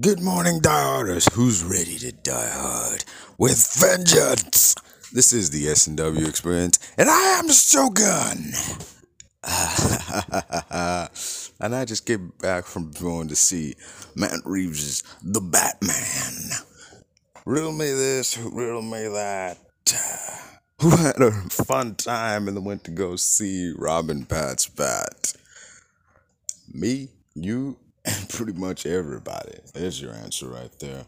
Good morning, dieharders. Who's ready to die hard with vengeance? This is the S&W Experience, and I am Shogun. And I just came back from going to see Matt Reeves' The Batman. Riddle me this, riddle me that. Who had a fun time and then went to go see Robin Pat's Bat? Me, you, and pretty much everybody. There's your answer right there.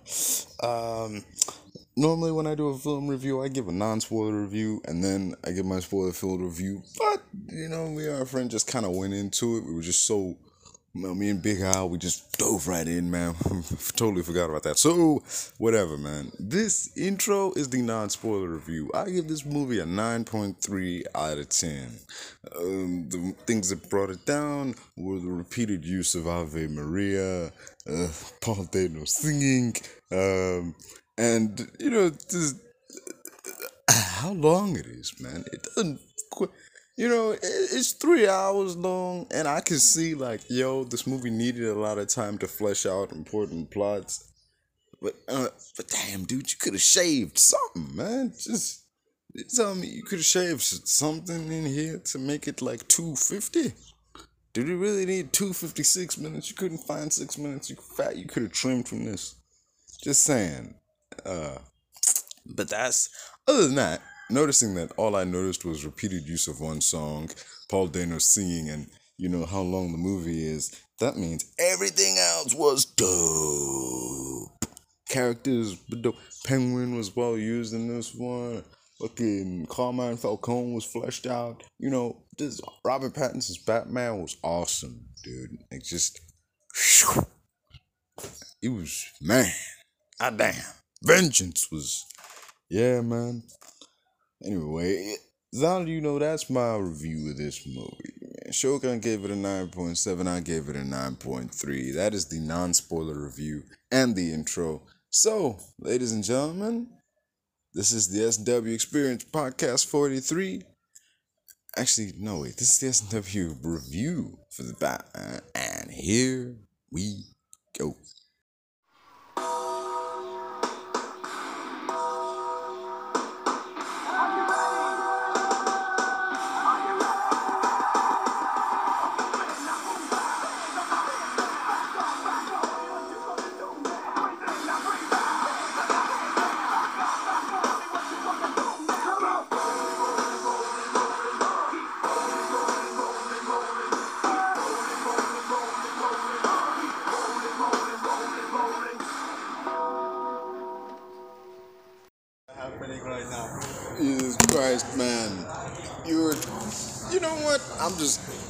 Normally when I do a film review, I give a non-spoiler review, and then I give my spoiler-filled review. But, you know, me and our friend just kind of went into it. We were just so... me and Big Al, we just dove right in, man. Totally forgot about that. So, whatever, man. This intro is the non-spoiler review. I give this movie a 9.3 out of 10. The things that brought it down were the repeated use of Ave Maria, Paul Dano singing, and, you know, just how long it is, man. It doesn't quit. You know, it's 3 hours long, and I can see, like, yo, this movie needed a lot of time to flesh out important plots. But damn, dude, you could have shaved something, man. Just tell me you could have shaved something in here to make it, like, 250. Did you really need 256 minutes? You couldn't find 6 minutes. You could have trimmed from this. Just saying. But that's... Other than that... Noticing that all I noticed was repeated use of one song, Paul Dano singing, and you know how long the movie is. That means everything else was dope. Characters were dope. Penguin was well used in this one. Fucking Carmine Falcone was fleshed out. You know, this Robert Pattinson's Batman was awesome, dude. It just, whew, it was, man, God damn, vengeance was, yeah, man. Anyway, now you know that's my review of this movie, man. Shogun gave it a 9.7. I gave it a 9.3. That is the non-spoiler review and the intro. So, ladies and gentlemen, this is the S&W Experience Podcast 43. Actually, no, wait. This is the S&W review for the Batman. And here we go.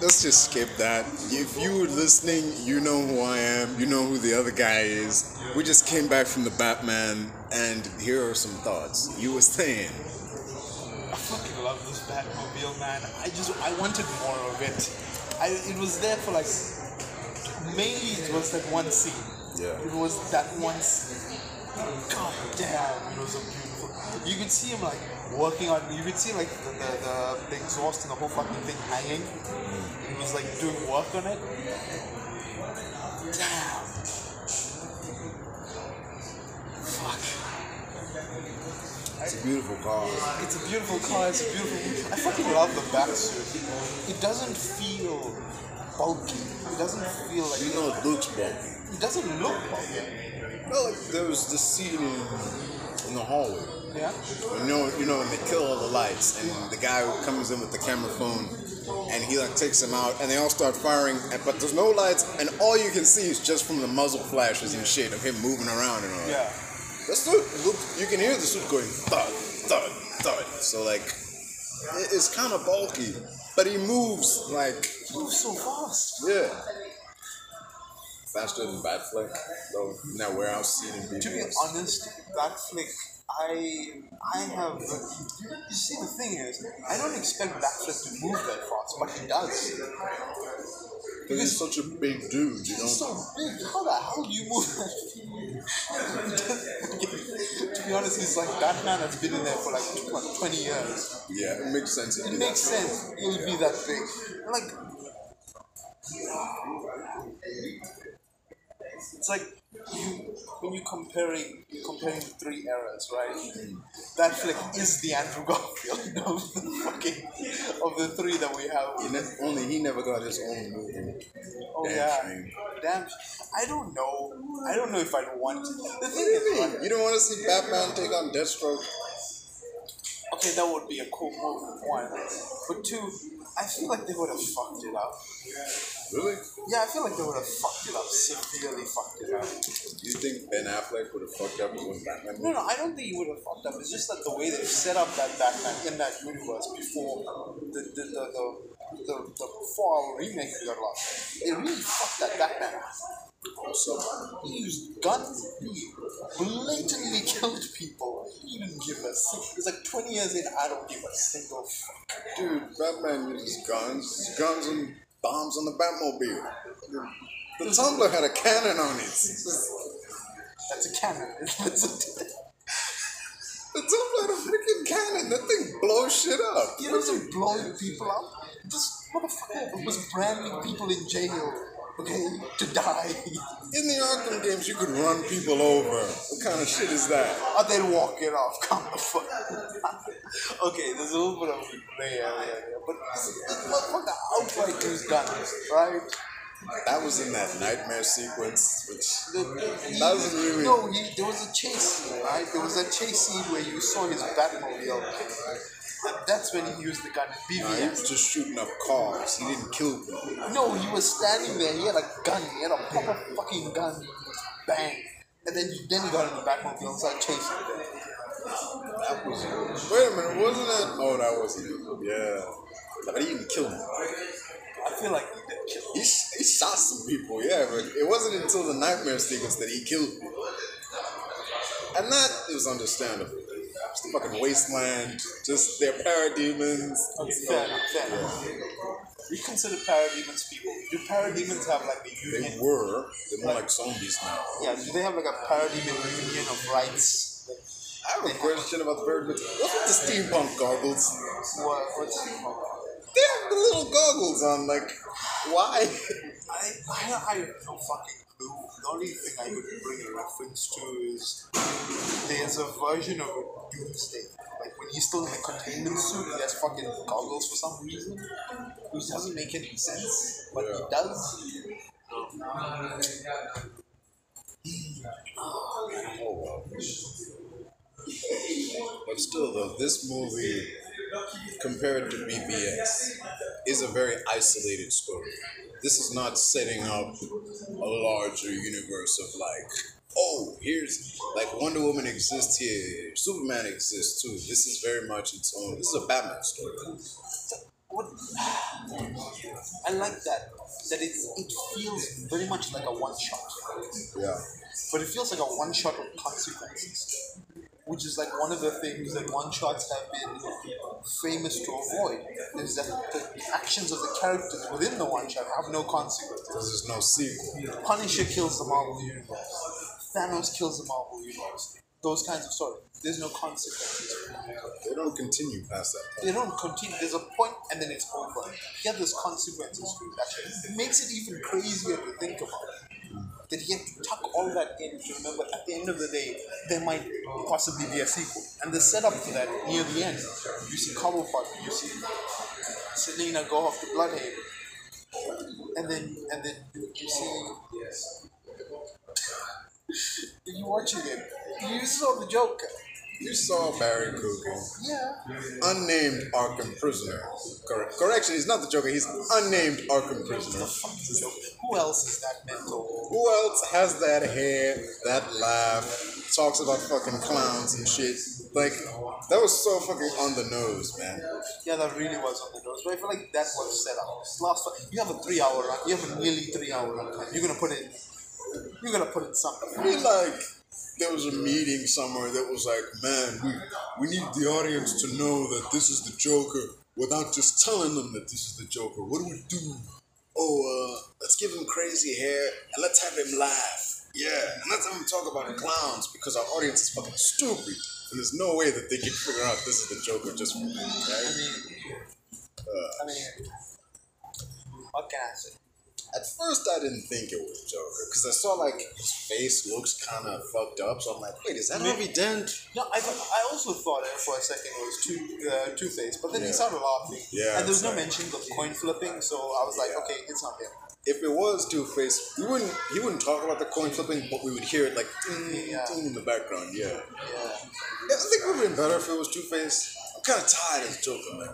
Let's just skip that. If you were listening, you know who I am. You know who the other guy is. We just came back from the Batman, and here are some thoughts. You were saying, I fucking love this Batmobile, man. I wanted more of it. It was there for like, mainly it was that one scene. Yeah. It was that one scene. God damn, it was so beautiful. You could see him like working on, you could see like the exhaust and the whole fucking thing hanging. He was like doing work on it. Damn. Fuck. It's a beautiful car. It's a beautiful car. It's a beautiful. I fucking love the backsuit. It doesn't feel bulky. It doesn't feel like. You know, it looks bulky. It doesn't look bulky. No, like there was the scene in the hallway. Yeah. You know, and they kill all the lights, and the guy comes in with the camera phone, and he like takes them out, and they all start firing, but there's no lights, and all you can see is just from the muzzle flashes and shit of him moving around and all. Yeah. The suit, look, you can hear the suit going thud, thud, thud. So like, it's kind of bulky, but he moves like so fast. Yeah. Faster than Batfleck, though. In that warehouse scene in BvS. To be honest, Batfleck. I have... You see, the thing is, I don't expect Batfleck to move that fast, but he does. Because he's such a big dude, you know? He's so big. How the hell do you move that? To be honest, he's like Batman has been in there for like 20 years. Yeah, it makes sense. It makes sense. It would be that big. Like... It's like when you're comparing the three eras, right? That flick is the Andrew Garfield of the three that we have. He never got his own movie. Oh yeah, damn. I don't know if I'd want to. The thing is, you don't want to see Batman take on Deathstroke. Okay, that would be a cool movie, one. But two, I feel like they would have fucked it up. Really? Yeah, I feel like they would have fucked it up. Severely fucked it up. Do you think Ben Affleck would have fucked up with Batman? No, I don't think he would have fucked up. It's just that the way they've set up that Batman in that universe before the fall remake got lost, they really fucked that Batman up. Also, he used guns, he blatantly killed people, he didn't give a single, it was like 20 years in, I don't give a single fuck. Dude, Batman uses guns and bombs on the Batmobile. The Tumbler had a cannon on it. That's a cannon. The Tumbler had a freaking cannon, that thing blows shit up. He doesn't blow people up, this motherfucker was branding people in jail. Okay, to die. In the Arkham games, you could run people over. What kind of shit is that? Or they'd walk it off. Come the fuck. Okay, there's a little bit of yeah. But what the outright use guns, right? That was in that nightmare sequence, which wasn't really. No, there was a chase scene, right? There was a chase scene where you saw his Batmobile. That's when he used the gun. BvS. No, he was just shooting up cars. He didn't kill people. No, he was standing there. He had a gun. He had a proper fucking gun. He was bang. And then he got in the Batmobile and started chasing him. That was. Wait a minute, wasn't that? Oh, that wasn't it. Yeah. But he didn't kill him. I feel like he did kill him. He shot some people, yeah, but it wasn't until the nightmare sequence that he killed people. And that is understandable. Just the fucking wasteland, just their parademons. Okay, fair enough. We consider parademons people. Do parademons have like a union? They're more like zombies now. Yeah, do they have like a parademon union of rights? I have a question about the parademons. What's with the steampunk goggles? What's steampunk? They have the little goggles on, like, why? I have no fucking clue. The only thing I could bring a reference to is there's a version of Doomsday. Like, when he's still in the containment suit, he has fucking goggles for some reason, which doesn't make any sense, but he does. Oh, well. But still, though, this movie, compared to BvS, is a very isolated story. This is not setting up a larger universe of like, oh, here's like Wonder Woman exists here, Superman exists too. This is very much its own. This is a Batman story. I like that it feels very much like a one shot. Yeah. But it feels like a one shot with consequences, which is like one of the things that one-shots have been famous to avoid, is that the actions of the characters within the one-shot have no consequences. Because there's no sequel. Punisher kills the Marvel Universe. Thanos kills the Marvel Universe. Those kinds of stories. There's no consequences. They don't continue past that point. There's a point and then it's over. Yeah, there's consequences to it. It makes it even crazier to think about it. That he had to tuck all that in to remember at the end of the day there might possibly be a sequel. And the setup for that near the end, you see Cobblepot, you see Selena go off to Bloodhaven, and then you see you watching it. You saw the Joker. You saw Barry Keoghan. Yeah. Unnamed Arkham prisoner. Correction, he's not the Joker, he's unnamed Arkham prisoner. Who else is that mental? Who else has that hair, that laugh, talks about fucking clowns and shit? Like, that was so fucking on the nose, man. Yeah, that really was on the nose, but I feel like that was set up. You have a 3-hour run, you have a nearly 3-hour run time. You're gonna put in something. We like... There was a meeting somewhere that was like, man, we need the audience to know that this is the Joker without just telling them that this is the Joker. What do we do? Oh, let's give him crazy hair and let's have him laugh. Yeah, and let's have him talk about clowns because our audience is fucking stupid and there's no way that they can figure out this is the Joker just from that, right? I mean, what can I say? At first, I didn't think it was Joker because I saw like his face looks kind of fucked up. So I'm like, wait, is that Harvey Dent? No, I also thought it for a second it was Two-Face, but then he started laughing. Yeah, and there was no mention of coin flipping, so I was like, okay, it's not him. If it was Two-Face, he wouldn't talk about the coin flipping, but we would hear it like ding in the background. Yeah, I think it would have been better if it was Two-Face. I'm kind of tired of Joker, man.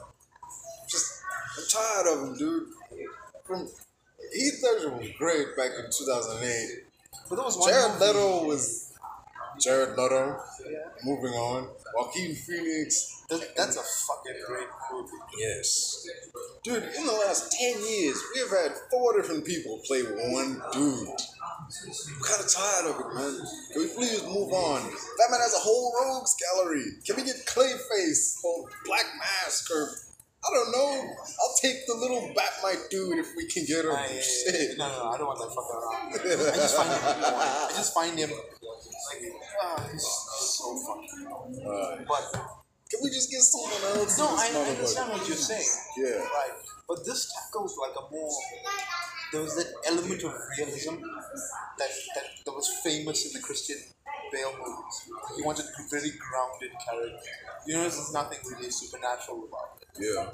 I'm tired of him, dude. Heath Ledger was great back in 2008. But that was one Jared Leto was Jared Leto. Yeah. Moving on. Joaquin Phoenix. That's a fucking great movie. Yes. Dude, in the last 10 years, we've had 4 different people play one dude. I'm kind of tired of it, man. Can we please move on? That man has a whole rogues gallery. Can we get Clayface or Black Mask or... I don't know. I'll take the little Batmite dude if we can get him. Shit. No, I don't want that fucker around. I just find him. Like, he's so fucking. But can we just get someone else? No, I understand what you're saying. Yeah. Right. But this tackles like a more. There was that element of realism that was famous in the Christian Bale movies. He wanted to be very grounded character. You know, there's nothing really supernatural about it. Yeah.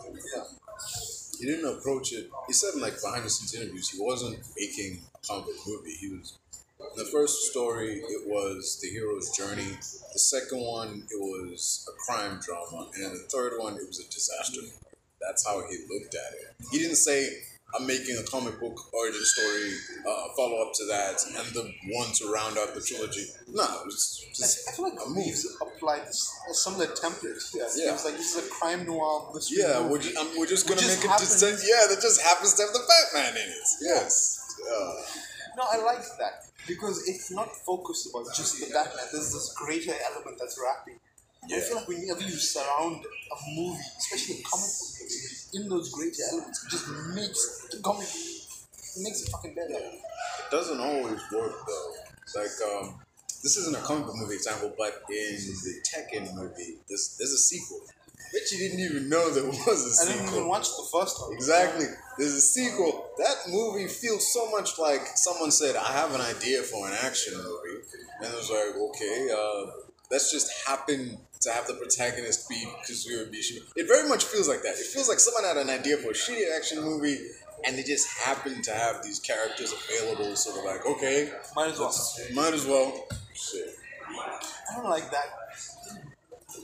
He didn't approach it. He said in like behind the scenes interviews, he wasn't making a comic movie. He was in the first story, it was the hero's journey. The second one, it was a crime drama, and the third one, it was a disaster. That's how he looked at it. He didn't say, I'm making a comic book origin story, follow-up to that, and the one to round out the trilogy. No, it's just I feel like Reeves applied some of the templates. Yeah. It was like, this is a crime noir mystery movie. That just happens to have the Batman in it. Yes. No, I like that, because it's not focused about just the Batman. There's this greater element that's wrapping. Yeah. I feel like whenever you surround a movie, especially a comic book movie, in those greater elements, it just makes the comic book, makes it fucking better. It doesn't always work though. Like this isn't a comic book movie example, but in the Tekken movie, there's a sequel. Which you didn't even know there was a sequel. I didn't even watch the first one. Exactly. There's a sequel. That movie feels so much like someone said, I have an idea for an action movie, and it was like, okay, let's just happen to have the protagonist be Kazuya Bishu. It very much feels like that. It feels like someone had an idea for a shitty action movie, and they just happened to have these characters available, so they're like, okay. Might as well. Shit. I don't like that.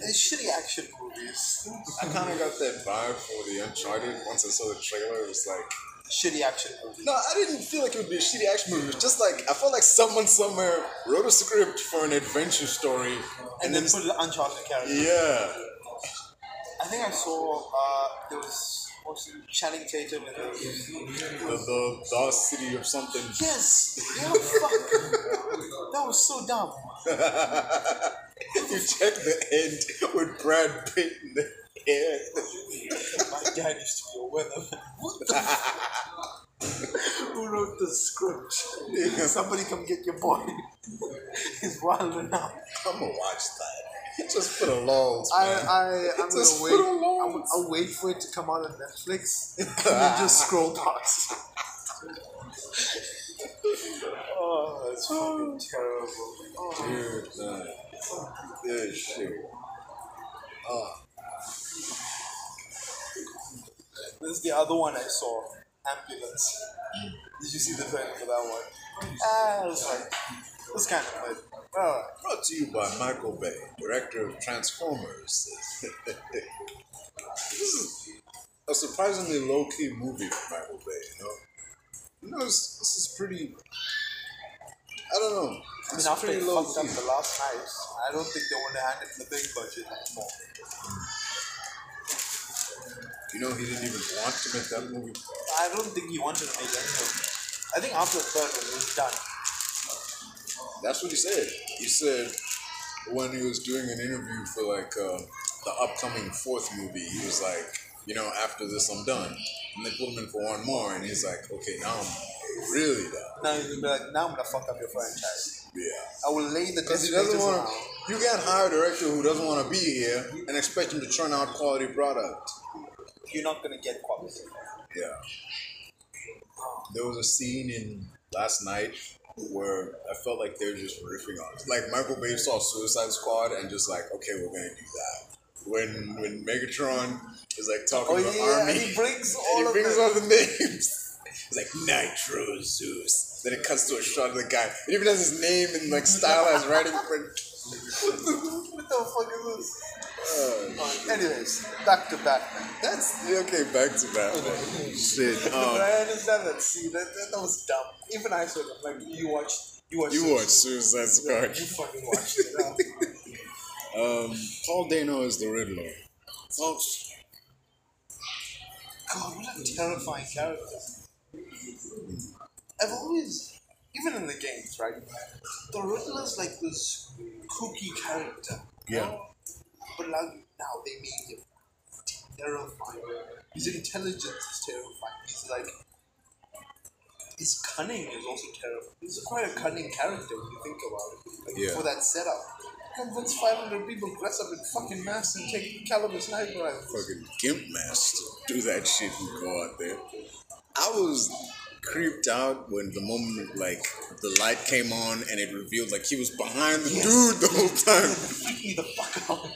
It's shitty action movies. I kind of got that vibe for the Uncharted. Once I saw the trailer, it was like... shitty action movie. No, I didn't feel like it would be a shitty action movie. It was just like, I felt like someone somewhere wrote a script for an adventure story. And then put an Uncharted character. Yeah. I think I saw, there was Channing Tatum in the Lost City of something. Yes! Yeah, fuck. That was so dumb. You check the end with Brad Pitt in the air. My dad used to be a weatherman. What the fuck? Who wrote the script? Yeah. Somebody come get your boy. He's wilding out. I'm gonna watch that. Just for the lols, man. I'm gonna wait. I'll wait for it to come out on Netflix and then just scroll past. Oh, that's fucking terrible. Oh. Dude, man. Good shit. Oh. This is the other one I saw, Ambulance. Did you see the trailer for that one? I was like, it's kind of good. Right. Brought to you by Michael Bay, director of Transformers. This is a surprisingly low-key movie for Michael Bay, you know, this is pretty... I don't know. It's after they fucked up the last night, I don't think they want to hand it the big budget anymore. You know, he didn't even want to make that movie. I don't think he wanted to make that movie. I think after the third one, he was done. That's what he said. He said when he was doing an interview for like the upcoming fourth movie, he was like, after this, I'm done. And they put him in for one more, and he's like, okay, now I'm really done. Now he's gonna be like, now I'm gonna fuck up your franchise. Yeah. I will lay the test. Because he doesn't want to. You can't hire a director who doesn't want to be here and expect him to churn out quality product. You're not gonna get quality. Yeah. There was a scene in last night where I felt like they're just riffing on it. Like Michael Bay saw Suicide Squad and just like, okay, we're gonna do that. When Megatron is like talking about army, and he brings all the names. He's like Nitro Zeus. Then it cuts to a shot of the guy. It even has his name in like stylized writing print. What the fuck is this? Anyways, back to Batman. That's okay. Back to Batman. Shit. But I understand that. See, that was dumb. Even I said, like, you watched Suicide Squad. You fucking watched it. Paul Dano is the Riddler. Oh, God, what a terrifying character! I've always, even in the games, right? The Riddler's like this kooky character. Yeah. You know? But now they made him terrifying. His intelligence is terrifying. He's like, his cunning is also terrifying. He's quite a cunning character when you think about it. Like, yeah. For that setup, convince 500 people dress up in fucking masks and take caliber sniper rifles. Fucking gimp masks. Do that shit and go out there. I was creeped out when the moment like the light came on and it revealed like he was behind the dude the whole time. Freak me the fuck out.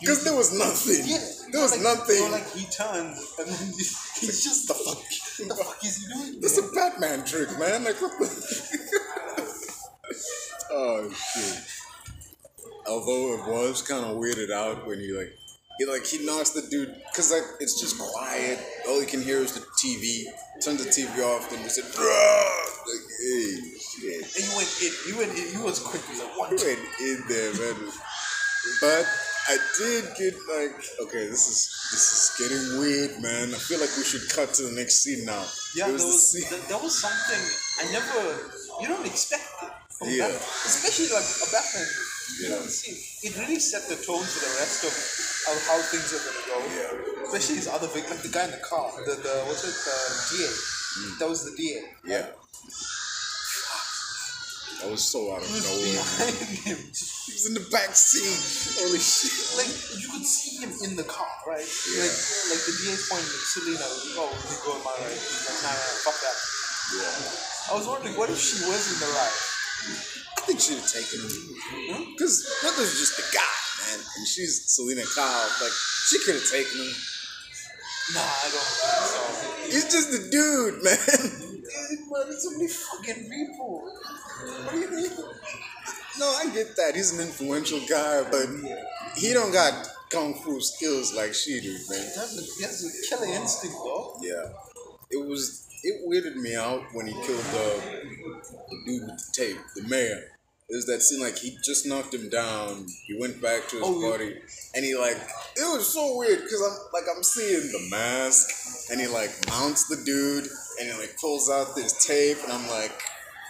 Because there was nothing. Yeah, there was like, nothing. You know, like he turned and then he's just the fuck. The fuck is he doing? That's a Batman trick, man. Like what the oh shit. Although it was kind of weirded out when he knocks the dude because like it's just quiet. All you can hear is the TV. Turn the TV off, then we said, like, hey, shit. And you went in, you was quick, you like, what? You went in there, man. But I did get like, okay, this is getting weird, man. I feel like we should cut to the next scene now. Yeah, there was something you don't expect it from Batman. Especially like a Batman movie. You don't see. It really set the tone for the rest of how things are gonna go. Yeah. Especially his other big, like the guy in the car, the DA. Mm. That was the DA. Yeah. I was so out of nowhere. He was in the back seat. Holy shit. Like, you could see him in the car, right? Yeah. Like the DA's pointing at Selena, like, oh, we go in my ride. He's like, nah, fuck that. Yeah. I was wondering, what if she was in the ride? I think she'd have taken him. Because Riddler's just the guy, man. And she's Selena Kyle. Like, she could have taken him. Nah, I don't think so. He's just a dude, man. Dude, man, there's so many fucking people. What do you mean? No, I get that. He's an influential guy, but he don't got kung fu skills like she do, man. He has a killer instinct, though. Yeah. It weirded me out when he killed the dude with the tape, the mayor. There's that scene like he just knocked him down. He went back to his party, and he like it was so weird because I'm seeing the mask, and he like mounts the dude, and he like pulls out this tape, and I'm like,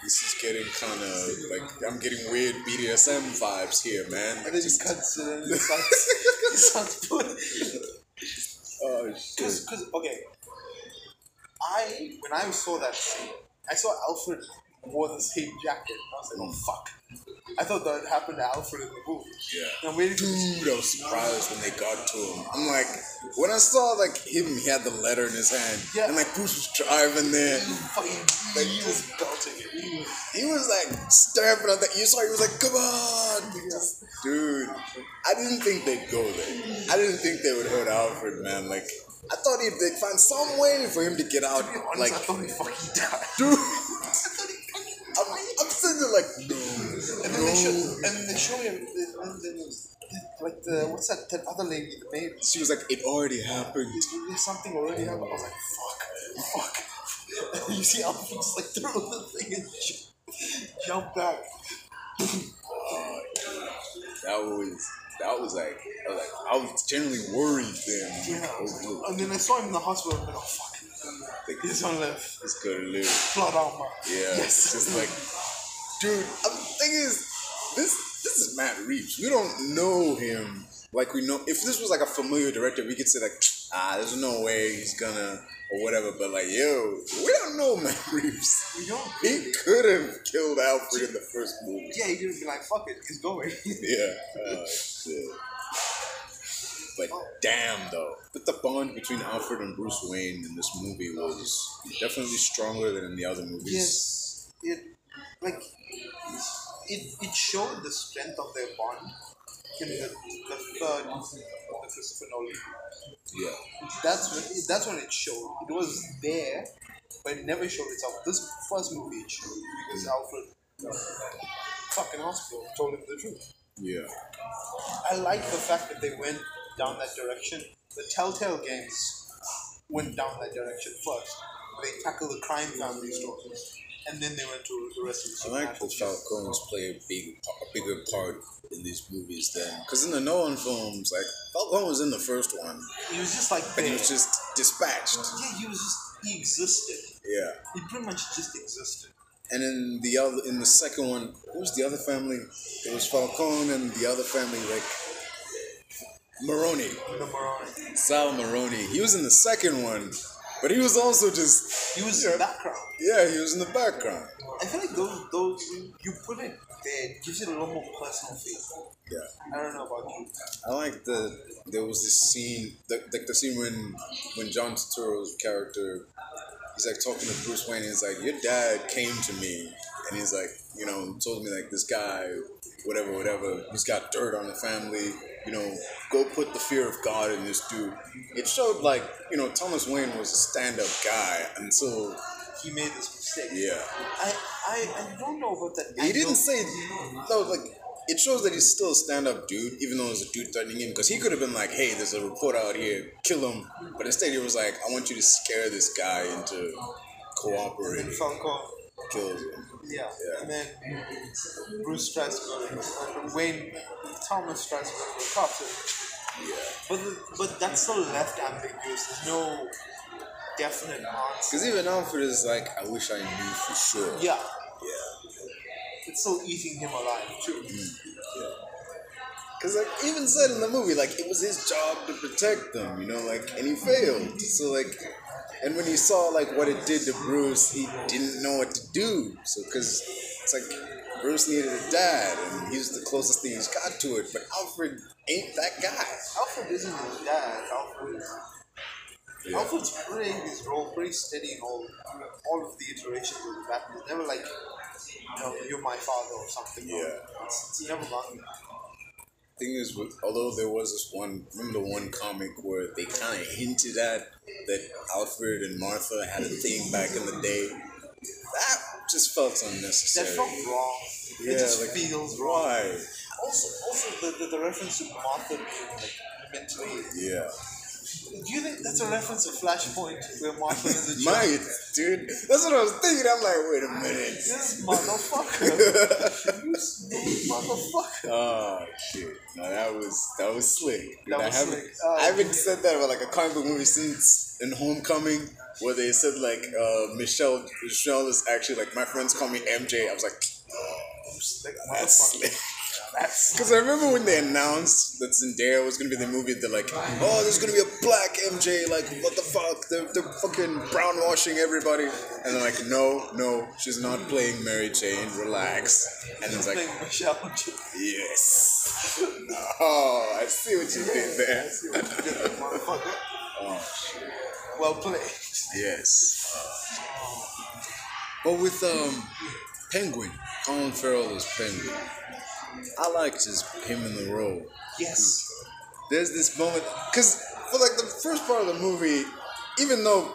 this is getting kind of like I'm getting weird BDSM vibes here, man. Like, and then just cuts it and it sounds good. Oh shit! Because okay, when I saw that scene, I saw Alfred wore the same jacket. And I was like, oh fuck. I thought that happened to Alfred in the movie. Yeah. Dude, I was surprised when they got to him. I'm like, when I saw like him, he had the letter in his hand. Yeah. And like Bruce was driving there. He was belting it. He was like stamping on that. You saw he was like, come on. Yes. Dude, I didn't think they'd go there. I didn't think they would hurt Alfred, man. Like, I thought if they'd find some way for him to get out. To be honest, like, I thought he fucking died. Dude. I'm sitting there like, no. And then they show him, like what's that other lady, the maid? She was like, it already happened. Something already happened. I was like, fuck. And you see Alfred just like throw the thing and jump back. Oh, I was generally worried then. Yeah. And then I saw him in the hospital and I'm like, oh fuck. He's gonna live. He's gonna live. Flat out, man. Yeah. Yes. Just like, dude. The thing is, this is Matt Reeves. We don't know him like we know. If this was like a familiar director, we could say like, there's no way he's gonna or whatever. But like, yo, we don't know Matt Reeves. We don't. He could have killed Alfred in the first movie. Yeah, he could have been like, fuck it, it's going. Yeah. Shit. Like, damn, though. But the bond between Alfred and Bruce Wayne in this movie was definitely stronger than in the other movies. Yes. It showed the strength of their bond in the third of the Christopher Nolan. Yeah. That's when it showed. It was there, but it never showed itself. This first movie it showed because Alfred fucking hospital told him the truth. Yeah. I like the fact that they went down that direction. The Telltale games went down that direction first. They tackled the crime family stories, and then they went to the rest of the story. I like that Falcone's play a bigger part in these movies then. Because in the Nolan films, like, Falcone was in the first one. He was just like... But he was just dispatched. Yeah, he existed. Yeah. He pretty much just existed. And in the second one, what was the other family? It was Falcone and the other family, like Maroni. Sal Maroni. He was in the second one, but he was also just... He was in the background. Yeah, he was in the background. I feel like those you put it there, it gives it a lot more personal feel. Yeah. I don't know about you. I like there was this scene, the scene when John Turturro's character... He's like talking to Bruce Wayne, and he's like, your dad came to me, and he's like, you know, told me like, this guy, whatever, he's got dirt on the family, you know, go put the fear of God in this dude. It showed like, you know, Thomas Wayne was a stand-up guy until... He made this mistake. Yeah. I don't know about that. He didn't say, no, like... It shows that he's still a stand-up dude, even though there's a dude threatening him, because he could have been like, hey, there's a reporter out here, kill him. But instead he was like, I want you to scare this guy into cooperating. And Falcone kills him. Yeah. And then Bruce tries to go to Wayne, Thomas tries to go to the cops. Yeah. But that's still left ambiguous. There's no definite answer. Because even Alfred is like, I wish I knew for sure. Yeah. It's still eating him alive, too. Yeah. Because, like, even said in the movie, like, it was his job to protect them, you know, like, and he failed. So, like, and when he saw, like, what it did to Bruce, he didn't know what to do. So, because it's like, Bruce needed a dad, and he was the closest thing he's got to it, but Alfred ain't that guy. Alfred isn't his dad. Alfred's playing his role pretty steady in all of the iterations of the Batman. It's never like, no, you're my father or something. Yeah. It's never gone. The thing is, although there was this one, remember the one comic where they kind of hinted at that Alfred and Martha had a thing back in the day? That just felt unnecessary. That felt wrong. Yeah, it just like, feels wrong. Why? Also the reference to Martha being like mentally... Yeah. Do you think that's a reference to Flashpoint where Martha is a joke? Mate, dude. That's what I was thinking. I'm like, wait a minute. This motherfucker. You snake motherfucker. Oh, shit. No, that was slick. Dude, I haven't said that about like a comic book movie since in Homecoming where they said like, Michelle is actually like, my friends call me MJ. I was like, oh, that's slick. Because I remember when they announced that Zendaya was going to be in the movie, they're like, oh, there's going to be a black MJ, like, what the fuck, they're fucking brownwashing everybody. And they're like, no, she's not playing Mary Jane, relax. And it's like, yes. Oh, I see what you did there. I see what you did, motherfucker. Oh, shit. Well played. Yes. But with Penguin, Colin Farrell is Penguin. I liked him in the role. Yes. There's this moment, because for like the first part of the movie, even though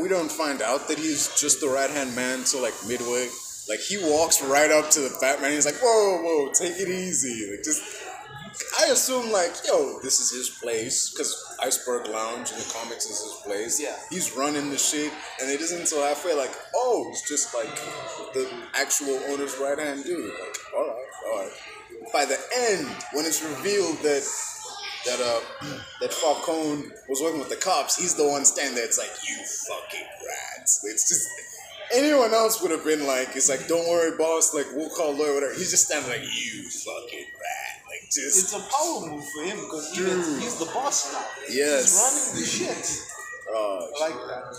we don't find out that he's just the right-hand man, so like midway, like he walks right up to the Batman and he's like, whoa, take it easy. Like just, I assume like, yo, this is his place, because Iceberg Lounge in the comics is his place. Yeah. He's running the shit, and it isn't until halfway like, oh, it's just like the actual owner's right-hand dude. Like, all right. By the end, when it's revealed that Falcone was working with the cops, he's the one standing there. It's like, you fucking rats. It's just, anyone else would have been like, it's like, don't worry, boss. Like, we'll call lawyer, whatever. He's just standing like, you fucking rat. Like, just. It's a power move for him because he's the boss now. Yes. He's running the shit. Oh, I like that.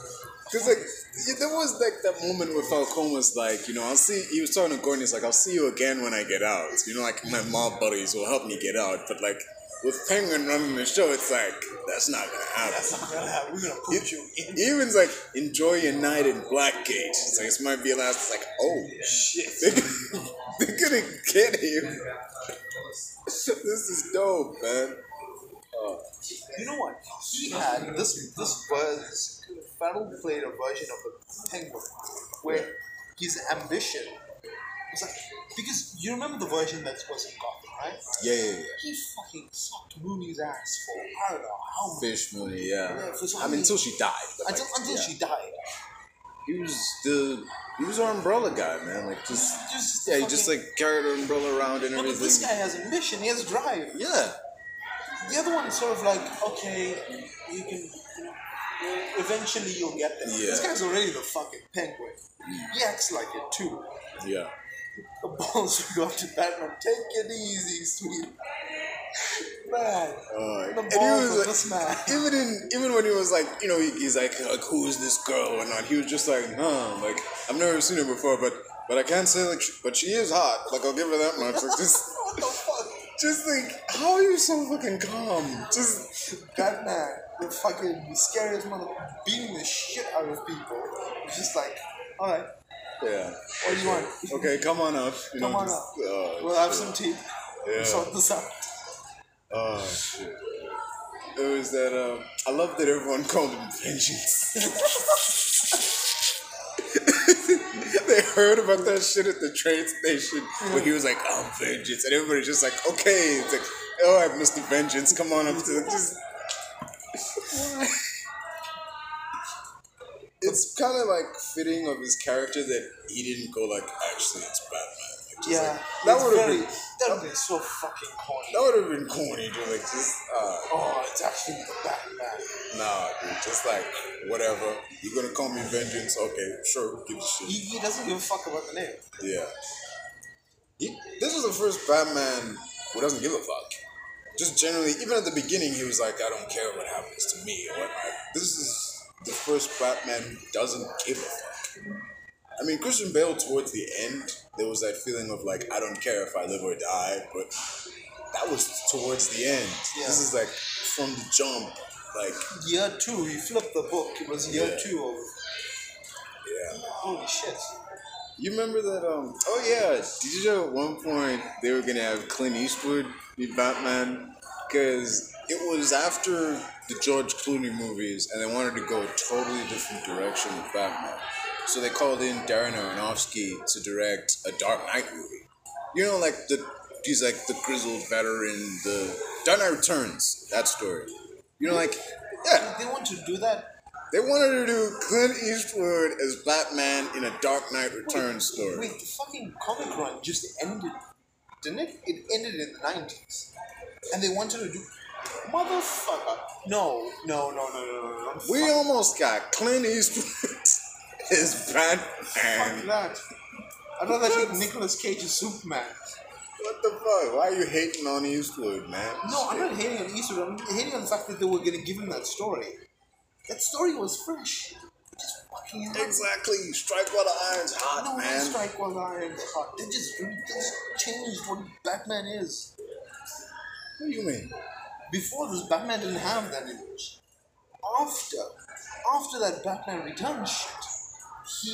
Because, like, there was, like, that moment where Falcone was like, you know, he was talking to Gordon, he's like, I'll see you again when I get out. You know, like, my mob buddies will help me get out. But, like, with Penguin running the show, it's like, that's not going to happen. That's not going to happen. We're going to put you in. Even's like, enjoy your night in Blackgate. It's like, this might be a last. It's like, oh, shit. They're going to get him. This is dope, man. You know what? He had this battle played a version of the Penguin where his ambition was like, because you remember the version that was in Gotham, right? Yeah. He fucking sucked Mooney's ass for I don't know how Fish Mooney, until she died. She died. He was our umbrella guy, man. Like he just carried an umbrella around and everything. This guy has ambition. He has drive. Yeah. The other one is sort of like, okay, you can, eventually you'll get there. Yeah. This guy's already the fucking Penguin. He acts like it too. Yeah. The balls go up to Batman. Take it easy, sweet man. The balls of like, this man. Even when he was like, he's like, who is this girl or not? He was just like, like I've never seen her before, but I can't say but she is hot. Like I'll give her that much. Like just. What the fuck? Just like, how are you so fucking calm? Just Batman, the fucking scariest motherfucker, beating the shit out of people. It's just like, alright. Yeah. What do you want? Okay, come on up. Come on up. We'll have some tea. Yeah. We'll sort this out. Oh, shit. It was that, I love that everyone called him Vengeance. They heard about that shit at the train station where he was like, "I'm Vengeance," and everybody's just like, "Okay," it's like, "All right, Mr. Vengeance, come on up to the." It's kind of like fitting of his character that he didn't go like, "Actually, it's Batman." Like, that would have been so fucking corny. That would have been corny, dude. Like just it's actually the Batman. Nah, dude, just like whatever. You're gonna call me Vengeance, okay, sure, give a shit. He doesn't give a fuck about the name. Yeah. This was the first Batman who doesn't give a fuck. Just generally, even at the beginning he was like, I don't care what happens to me or whatnot. This is the first Batman who doesn't give a fuck. I mean, Christian Bale, towards the end, there was that feeling of like, I don't care if I live or die, but that was towards the end. Yeah. This is like, from the jump, like... Year 2, he flipped the book, it was year 2 of... Yeah. Holy shit. You remember that, did you know at one point they were gonna have Clint Eastwood be Batman? Because it was after the George Clooney movies, and they wanted to go a totally different direction with Batman. So they called in Darren Aronofsky to direct a Dark Knight movie. You know, like, he's like the grizzled veteran, the... Dark Knight Returns, that story. You know, like, yeah. They want to do that? They wanted to do Clint Eastwood as Batman in a Dark Knight Returns story. Wait, the fucking comic run just ended, didn't it? It ended in the 90s. And they wanted to do... Motherfucker. No. We almost got Clint Eastwood... is Batman. Fuck that. I'd rather take Nicolas Cage as Superman. What the fuck? Why are you hating on Eastwood, man? No, I'm not hating on Eastwood. I'm hating on the fact that they were going to give him that story. That story was fresh. Just fucking hell. Exactly. Strike while the iron's hot, man. No, strike while the iron's hot. They just changed what Batman is. What do you mean? Before this, Batman didn't have that image. After that Batman Returns shit,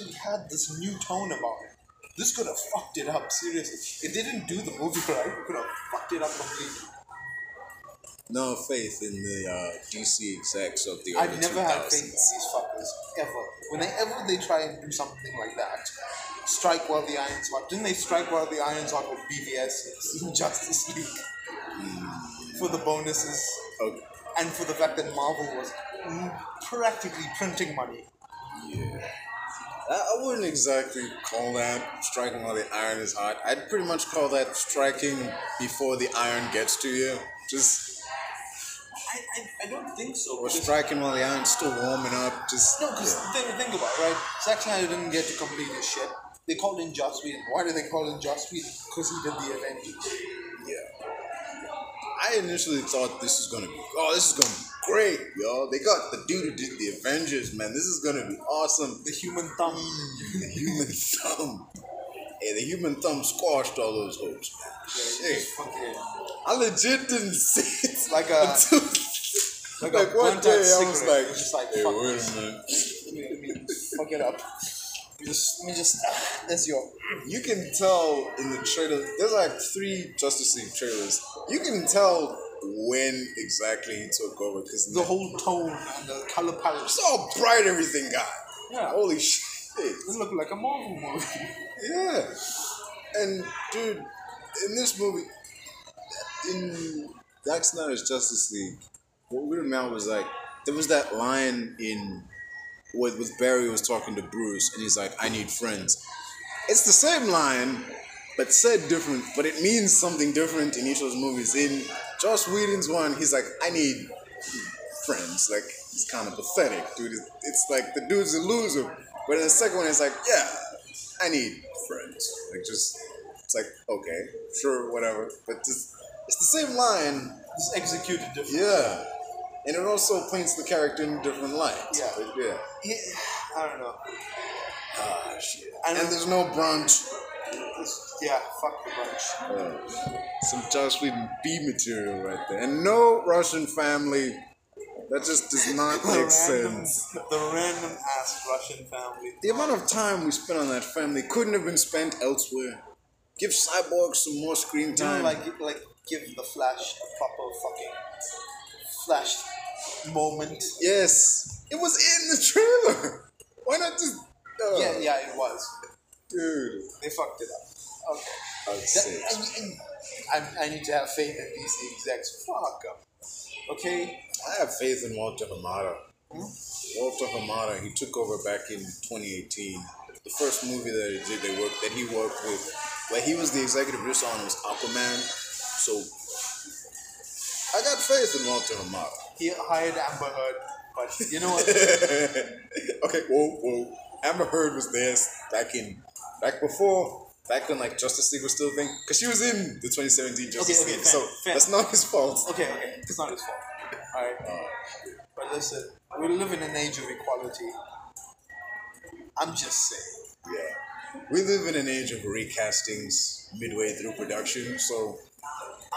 he had this new tone about it. This could have fucked it up, seriously. If they didn't do the movie right, it could have fucked it up completely. No faith in the DC execs of the early 2000s. I've never had faith in these fuckers, ever. Whenever they try and do something like that, strike while the iron's hot. Didn't they strike while the iron's hot with BvS in Justice League? For the bonuses. Okay. And for the fact that Marvel was practically printing money. Yeah. I wouldn't exactly call that striking while the iron is hot. I'd pretty much call that striking before the iron gets to you. Just... I don't think so. Or striking while the iron's still warming up. Just... No, because think about it, right? Zack Snyder didn't get to complete his shit. They called in Joss Whedon. Why did they call in Joss Whedon? Because he did the Avengers. Yeah. I initially thought this was going to be... Oh, this is going to be... Great, y'all. They got the dude who did the Avengers, man. This is gonna be awesome. The human thumb. Hey, the human thumb squashed all those hopes. Yeah, hey. I legit didn't see it. It's like a... like one day I was like, hey, fuck wait a minute. Let me fuck it up. Let me just that's your... You can tell in the trailer, there's like 3 Justice League trailers. You can tell when exactly he took over because the whole tone and the color palette. It's all bright, everything got. Yeah. Holy shit. This looked like a Marvel movie. Yeah. And dude, in this movie, in Zack Snyder's Justice League, what we remember was like there was that line in with Barry was talking to Bruce and he's like, "I need friends." It's the same line, but said different. But it means something different in each of those movies. In Joss Whedon's one, he's like, "I need friends." Like it's kind of pathetic, dude. It's like the dude's a loser. But in the second one, it's like, yeah, I need friends. Like, just, it's like, okay, sure, whatever. But just, it's the same line. Just executed differently. Yeah. And it also paints the character in a different light. Yeah. But yeah. I don't know. Ah, shit. And there's no brunch. Yeah, fuck the brunch. Some Joss Whedon B material right there. And no Russian family. That just does not make sense. The random ass Russian family. The amount of time we spent on that family couldn't have been spent elsewhere. Give Cyborg some more screen time. Like give the Flash a proper fucking Flash moment. Yes, it was in the trailer. Why not just? Yeah, it was. Dude, they fucked it up. Okay. I need to have faith in these execs. Fuck them. Okay. I have faith in Walter Hamada. Hmm? Walter Hamada, he took over back in 2018. The first movie that he did, he worked with, like he was the executive producer on, was Aquaman. So I got faith in Walter Hamada. He hired Amber Heard, but you know what? Okay, whoa. Amber Heard was there back when like Justice League was still a thing, because she was in the 2017 Justice League. Fair. That's not his fault. Okay, it's not his fault. Alright, but listen, we live in an age of equality. I'm just saying. Yeah, we live in an age of recastings midway through production, so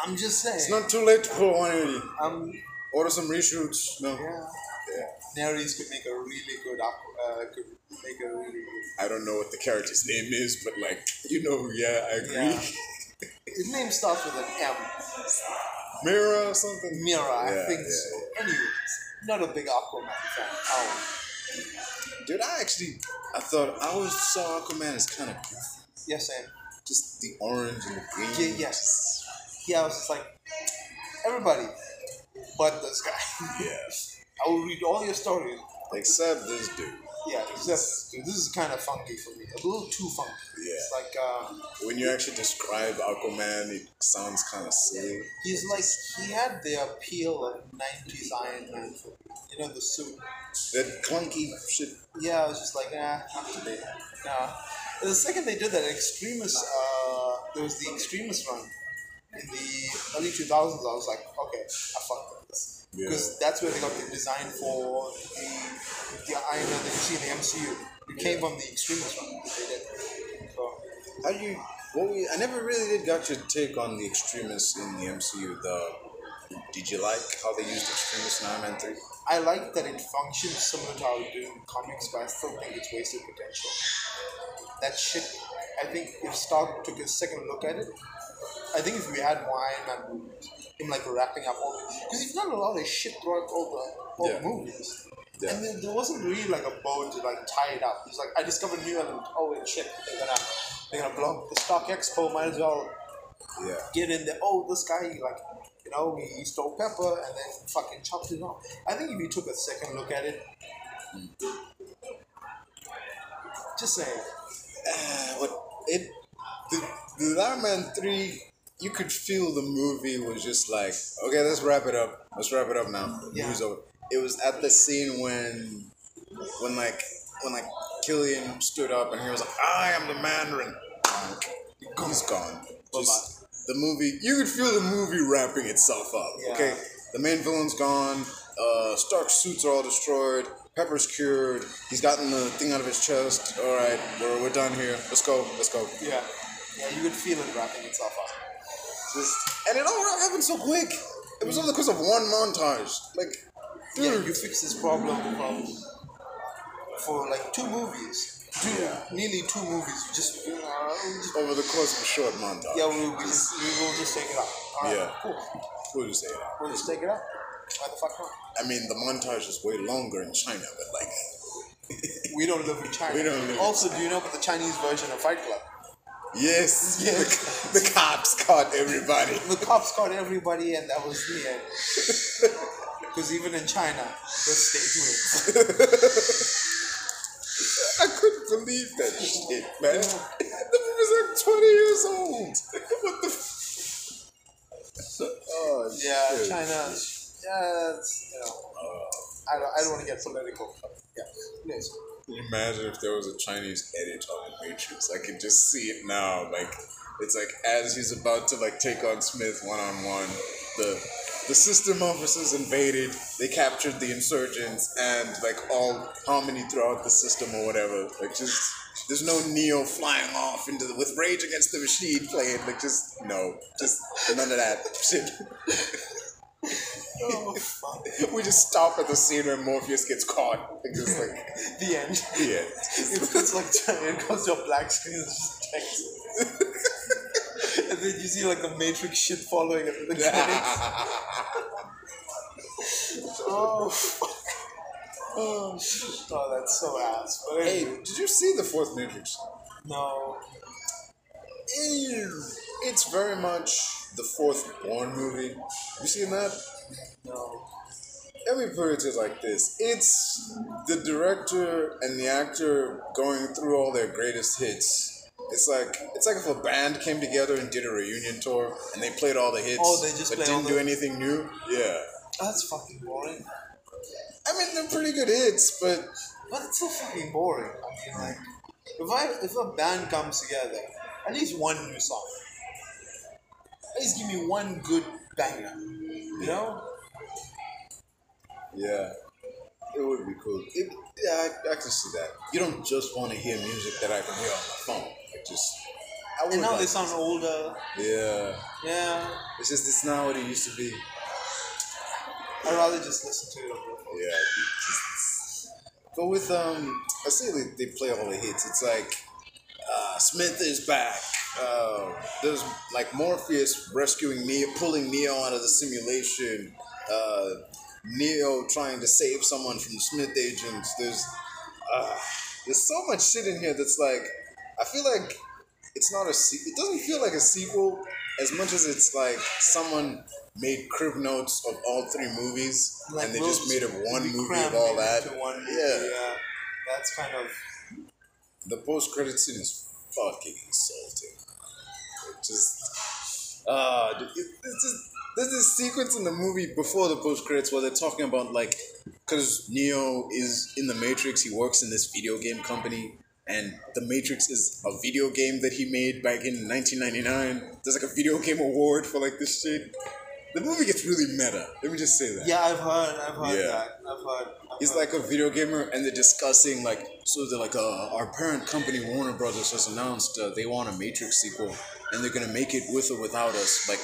I'm just saying. It's not too late to pull 180. Order some reshoots. No. Yeah. Nerys could make a really good. I don't know what the character's name is, but like yeah, I agree. Yeah. His name starts with an M. Mira or something? Mira, I think so. Yeah. Anyways, not a big Aquaman fan. Dude, I thought, I always saw Aquaman as kind of goofy. Yeah, same. Just the orange and the green. Yeah, yes. Yeah, I was just like, everybody but this guy. Yeah. I will read all your stories. Except this dude. Yeah, dude, this is kind of funky for me. A little too funky. Yeah. It's like... when you actually describe Aquaman, it sounds kind of silly. He's like... He had the appeal of 90s Iron Man for me. You know, the suit. That clunky shit. Yeah, I was just like, not today. Nah. And the second they did that, there was the Extremis run. In the early 2000s, I was like, okay, I fucked up this. Because that's where they got the design for the Iron Man that you see in the MCU. It came from the Extremis one. I never really got your take on the Extremis in the MCU. Did you like how they used Extremis in Iron Man 3? I like that it functions similar to how it did in comics, but I still think it's wasted potential. That shit, I think if Stark took a second look at it, I think if we had more Iron Man movies, like wrapping up all the, because he's done a lot of shit throughout all the movies, and then there wasn't really like a bow to like tie it up. It's like I discovered new element. Oh wait, shit! They're gonna block the Stock Expo. Might as well get in there. Oh, this guy he stole pepper and then fucking chopped it off. I think if you took a second look at it, just saying, the Iron Man 3. You could feel the movie was just like, okay, let's wrap it up. Let's wrap it up now. The movie's over. It was at the scene when Killian stood up and he was like, I am the Mandarin. He's gone. Just the movie. You could feel the movie wrapping itself up. Yeah. Okay, the main villain's gone. Stark's suits are all destroyed. Pepper's cured. He's gotten the thing out of his chest. All right, we're done here. Let's go. Yeah, you could feel it wrapping itself up. And it all happened so quick. It was over the course of one montage. Like, dude, yeah, you fix this problem for like two movies. Nearly two movies. Just over the course of a short montage. Yeah, we will just take it out. Cool. We'll just take it out. Why the fuck not? I mean, the montage is way longer in China, but like... we don't live in China. Also, do you know about the Chinese version of Fight Club? Yes. The cops caught everybody. And that was the end. Because even in China, the state wins. I couldn't believe that shit, man. The movie's like 20 years old. What the shit. China... I don't want to get political. Yeah. Yes. Can you imagine if there was a Chinese edit on the Matrix? I can just see it now. Like, it's like as he's about to like take on Smith one-on-one, the system officers invaded. They captured the insurgents and like all harmony throughout the system or whatever. Like, just there's no Neo flying off into the with Rage Against the Machine playing. Like, just none of that shit. Oh, fuck. We just stop at the scene where Morpheus gets caught. It's just like the end. The end. It's like it comes to a black screen and just text. And then you see like the Matrix shit following it. Oh, fuck. Oh, shit. Oh, that's so ass. But hey, did you see the fourth Matrix? No. Ew. It's very much the fourth Bourne movie. You seen that? No. Let me put it like this. It's the director and the actor going through all their greatest hits. It's like if a band came together and did a reunion tour and they played all the hits but didn't do anything new. Yeah. That's fucking boring. I mean, they're pretty good hits, but it's so fucking boring. I mean, like, if a band comes together, at least one new song. At least give me one good banger. You know? Yeah. It would be cool. I can see that. You don't just want to hear music that I can hear on my phone. And now they sound older. Yeah. It's just, it's not what it used to be. I'd rather just listen to it on my phone. Yeah. But with, I say they play all the hits. It's like, Smith is back. There's like Morpheus rescuing Neo, pulling Neo out of the simulation. Neo trying to save someone from the Smith agents. There's so much shit in here that's like, I feel like it's not it doesn't feel like a sequel as much as it's like someone made crib notes of all three movies like and they just made up one movie of all that. Yeah, that's kind of. The post-credit scene is fucking insulting. It just... there's this sequence in the movie before the post-credits where they're talking about, like... Because Neo is in the Matrix, he works in this video game company, and the Matrix is a video game that he made back in 1999. There's, like, a video game award for, like, this shit. The movie gets really meta. Let me just say that. Yeah, I've heard that. He's like a video gamer, and they're discussing, like, so they're like, our parent company, Warner Brothers, has announced they want a Matrix sequel, and they're going to make it with or without us. Like,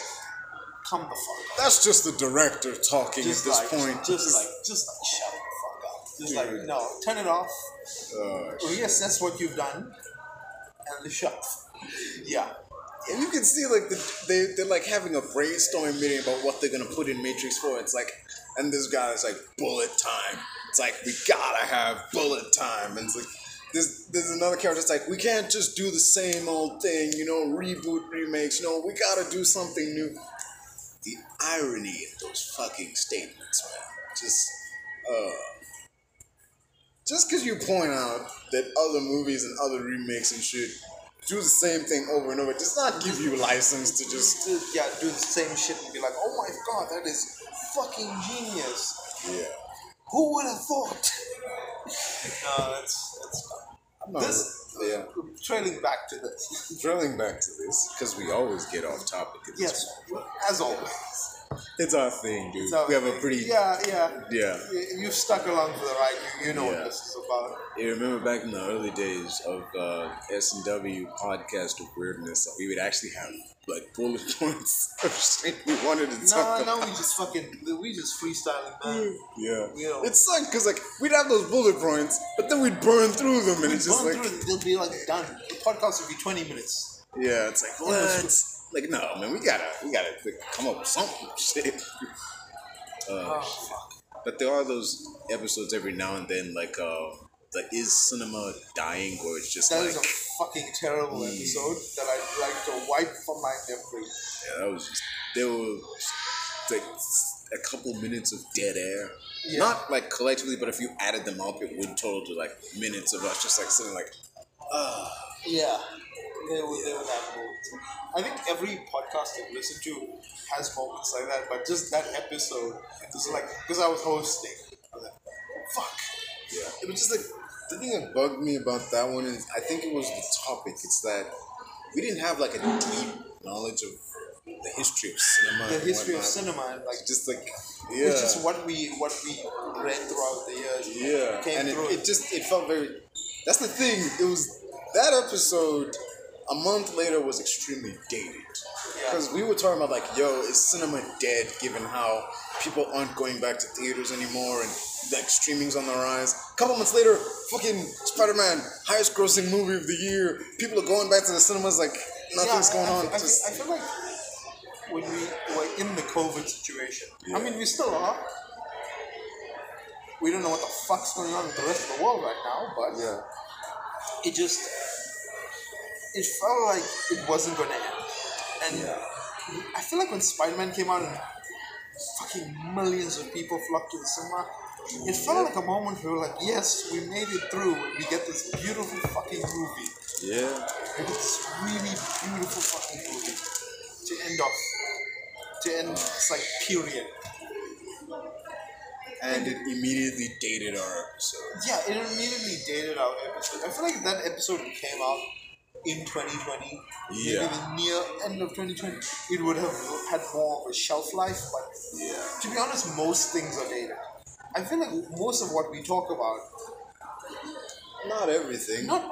come the fuck up. That's just the director talking just at this point. Just shut the fuck up. No, turn it off. Yes, that's what you've done. And the shut. Yeah. And you can see, like, they're, like, having a brainstorming meeting about what they're going to put in Matrix 4. It's like, and this guy is like, bullet time. It's like, we gotta have bullet time. And it's like, there's another character that's like, we can't just do the same old thing, you know, reboot, remakes, you know, we gotta do something new. The irony of those fucking statements, man. Just because you point out that other movies and other remakes and shit do the same thing over and over, does not give you license to just... Yeah, do the same shit and be like, oh my god, that is fucking genius. Yeah. Who would have thought? No, that's not. Trailing back to this. Because we always get off topic. Yes, as always. It's our thing, dude. We have a pretty... Yeah. You've stuck along for the ride. You know what this is about. You remember back in the early days of S&W Podcast of Weirdness, we would actually have like bullet points of shit we wanted to talk about. No, we just freestyling, man. Yeah. You know. It sucked because like we'd have those bullet points, but then we'd burn through them, and it's just like... They'll be like done. The podcast would be 20 minutes. Yeah, it's like, what? Like, no, man, we gotta come up with something, shit. Fuck. But there are those episodes every now and then, like is cinema dying, or it's just that like... That is a fucking terrible episode that I'd like to wipe from my memory. Yeah, that was just... There were, like, a couple minutes of dead air. Yeah. Not, like, collectively, but if you added them up, it would total to, like, minutes of us just, like, sitting, like, Yeah. They were that moments. I think every podcast I've listened to has moments like that, but just that episode is like, because I was hosting, I was like, fuck. Yeah. It was just like, the thing that bugged me about that one is, I think it was the topic, it's that we didn't have like a deep knowledge of the history of cinema. And like just like, yeah. It's just what we read throughout the years. Yeah. It felt very, that's the thing, it was that episode. A month later was extremely dated. Because we were talking about like, yo, is cinema dead given how people aren't going back to theaters anymore and like streaming's on the rise? A couple months later, fucking Spider-Man, highest grossing movie of the year. People are going back to the cinemas like nothing's going on. I feel like when we were in the COVID situation, I mean, we still are. We don't know what the fuck's going on with the rest of the world right now, but it just... It felt like it wasn't going to end. And I feel like when Spider-Man came out and fucking millions of people flocked to the cinema, it felt like a moment where we were like, yes, we made it through and we get this beautiful fucking movie. Yeah. We get this really beautiful fucking movie to end it's like, period. And it immediately dated our episode. Yeah, it immediately dated our episode. I feel like that episode came out in 2020, maybe the near end of 2020, it would have had more of a shelf life, but to be honest, most things are dated. I feel like most of what we talk about... Not everything. But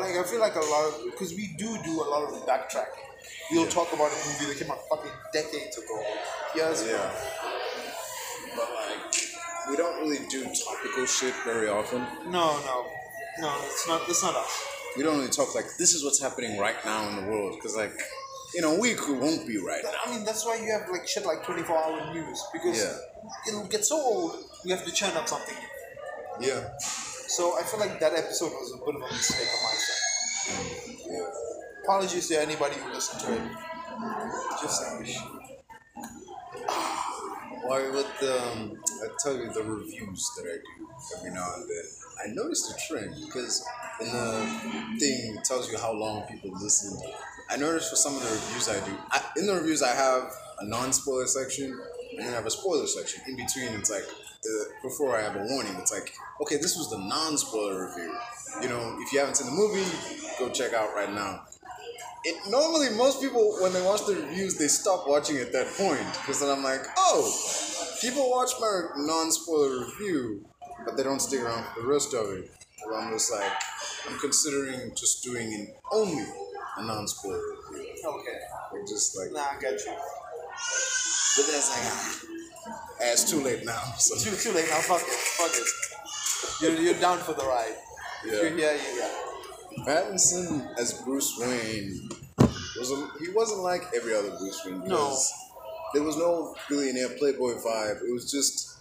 like I feel like a lot of... Because we do a lot of backtracking. We'll talk about a movie that came out fucking decades ago, years ago. But like, we don't really do topical shit very often. No, it's not us. We don't really talk like, this is what's happening right now in the world. Because, like, in a week, we won't be now. I mean, that's why you have, like, shit like 24-hour news. Because it'll get so old, you have to churn up something new. Yeah. So I feel like that episode was a bit of a mistake on my side. Yeah. Apologies to anybody who listened to it. Just like... Why with the... I tell you, the reviews that I do every now and then. I noticed a trend because in the thing it tells you how long people listen. I noticed for some of the reviews I do, in the reviews I have a non-spoiler section and then I have a spoiler section. In between, it's like, before I have a warning, it's like, okay, this was the non-spoiler review. You know, if you haven't seen the movie, go check out right now. Normally, most people, when they watch the reviews, they stop watching at that point because then I'm like, oh, people watch my non-spoiler review. But they don't stick around for the rest of it. So I'm just like, I'm considering just doing only a non-spoiler review. Okay. Or just like... Nah, I got you. But that's like, it's too late now. So. Too late now, fuck it. You're down for the ride. Yeah. You're here. Pattinson as Bruce Wayne, he wasn't like every other Bruce Wayne. No. There was no billionaire playboy vibe. It was just...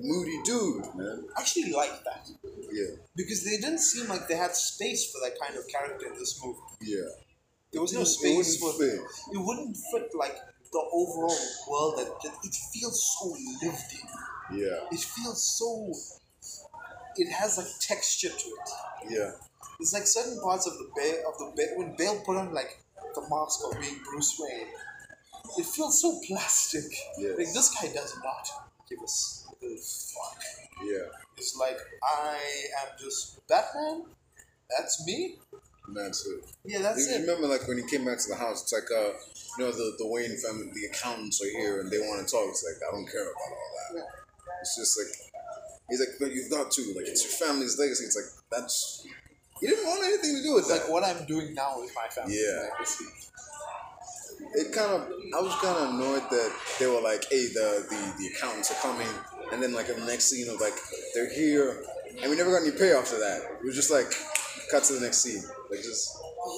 moody dude, man. I actually like that. Yeah. Because they didn't seem like they had space for that kind of character in this movie. Yeah. There was no space for it. It wouldn't fit like the overall world that it feels so lived in. Yeah. It feels so... It has like texture to it. Yeah. It's like certain parts of when Bale put on like the mask of being Bruce Wayne, it feels so plastic. Yes. Like this guy does not give us... Fuck. Yeah. It's like, I am just Batman. That's me. And that's it. Yeah, that's it. Remember, like, when he came back to the house, it's like, you know, the Wayne family, the accountants are here and they want to talk. It's like, I don't care about all that. Yeah. It's just like, he's like, but you've got to. Like, it's your family's legacy. It's like, that's... You didn't want anything to do with that. Like, what I'm doing now is my family's legacy. It kind of... I was kind of annoyed that they were like, hey, the accountants are coming. And then, like, in the next scene of, like, they're here. And we never got any payoff for that. It was just, like, cut to the next scene. Like, just...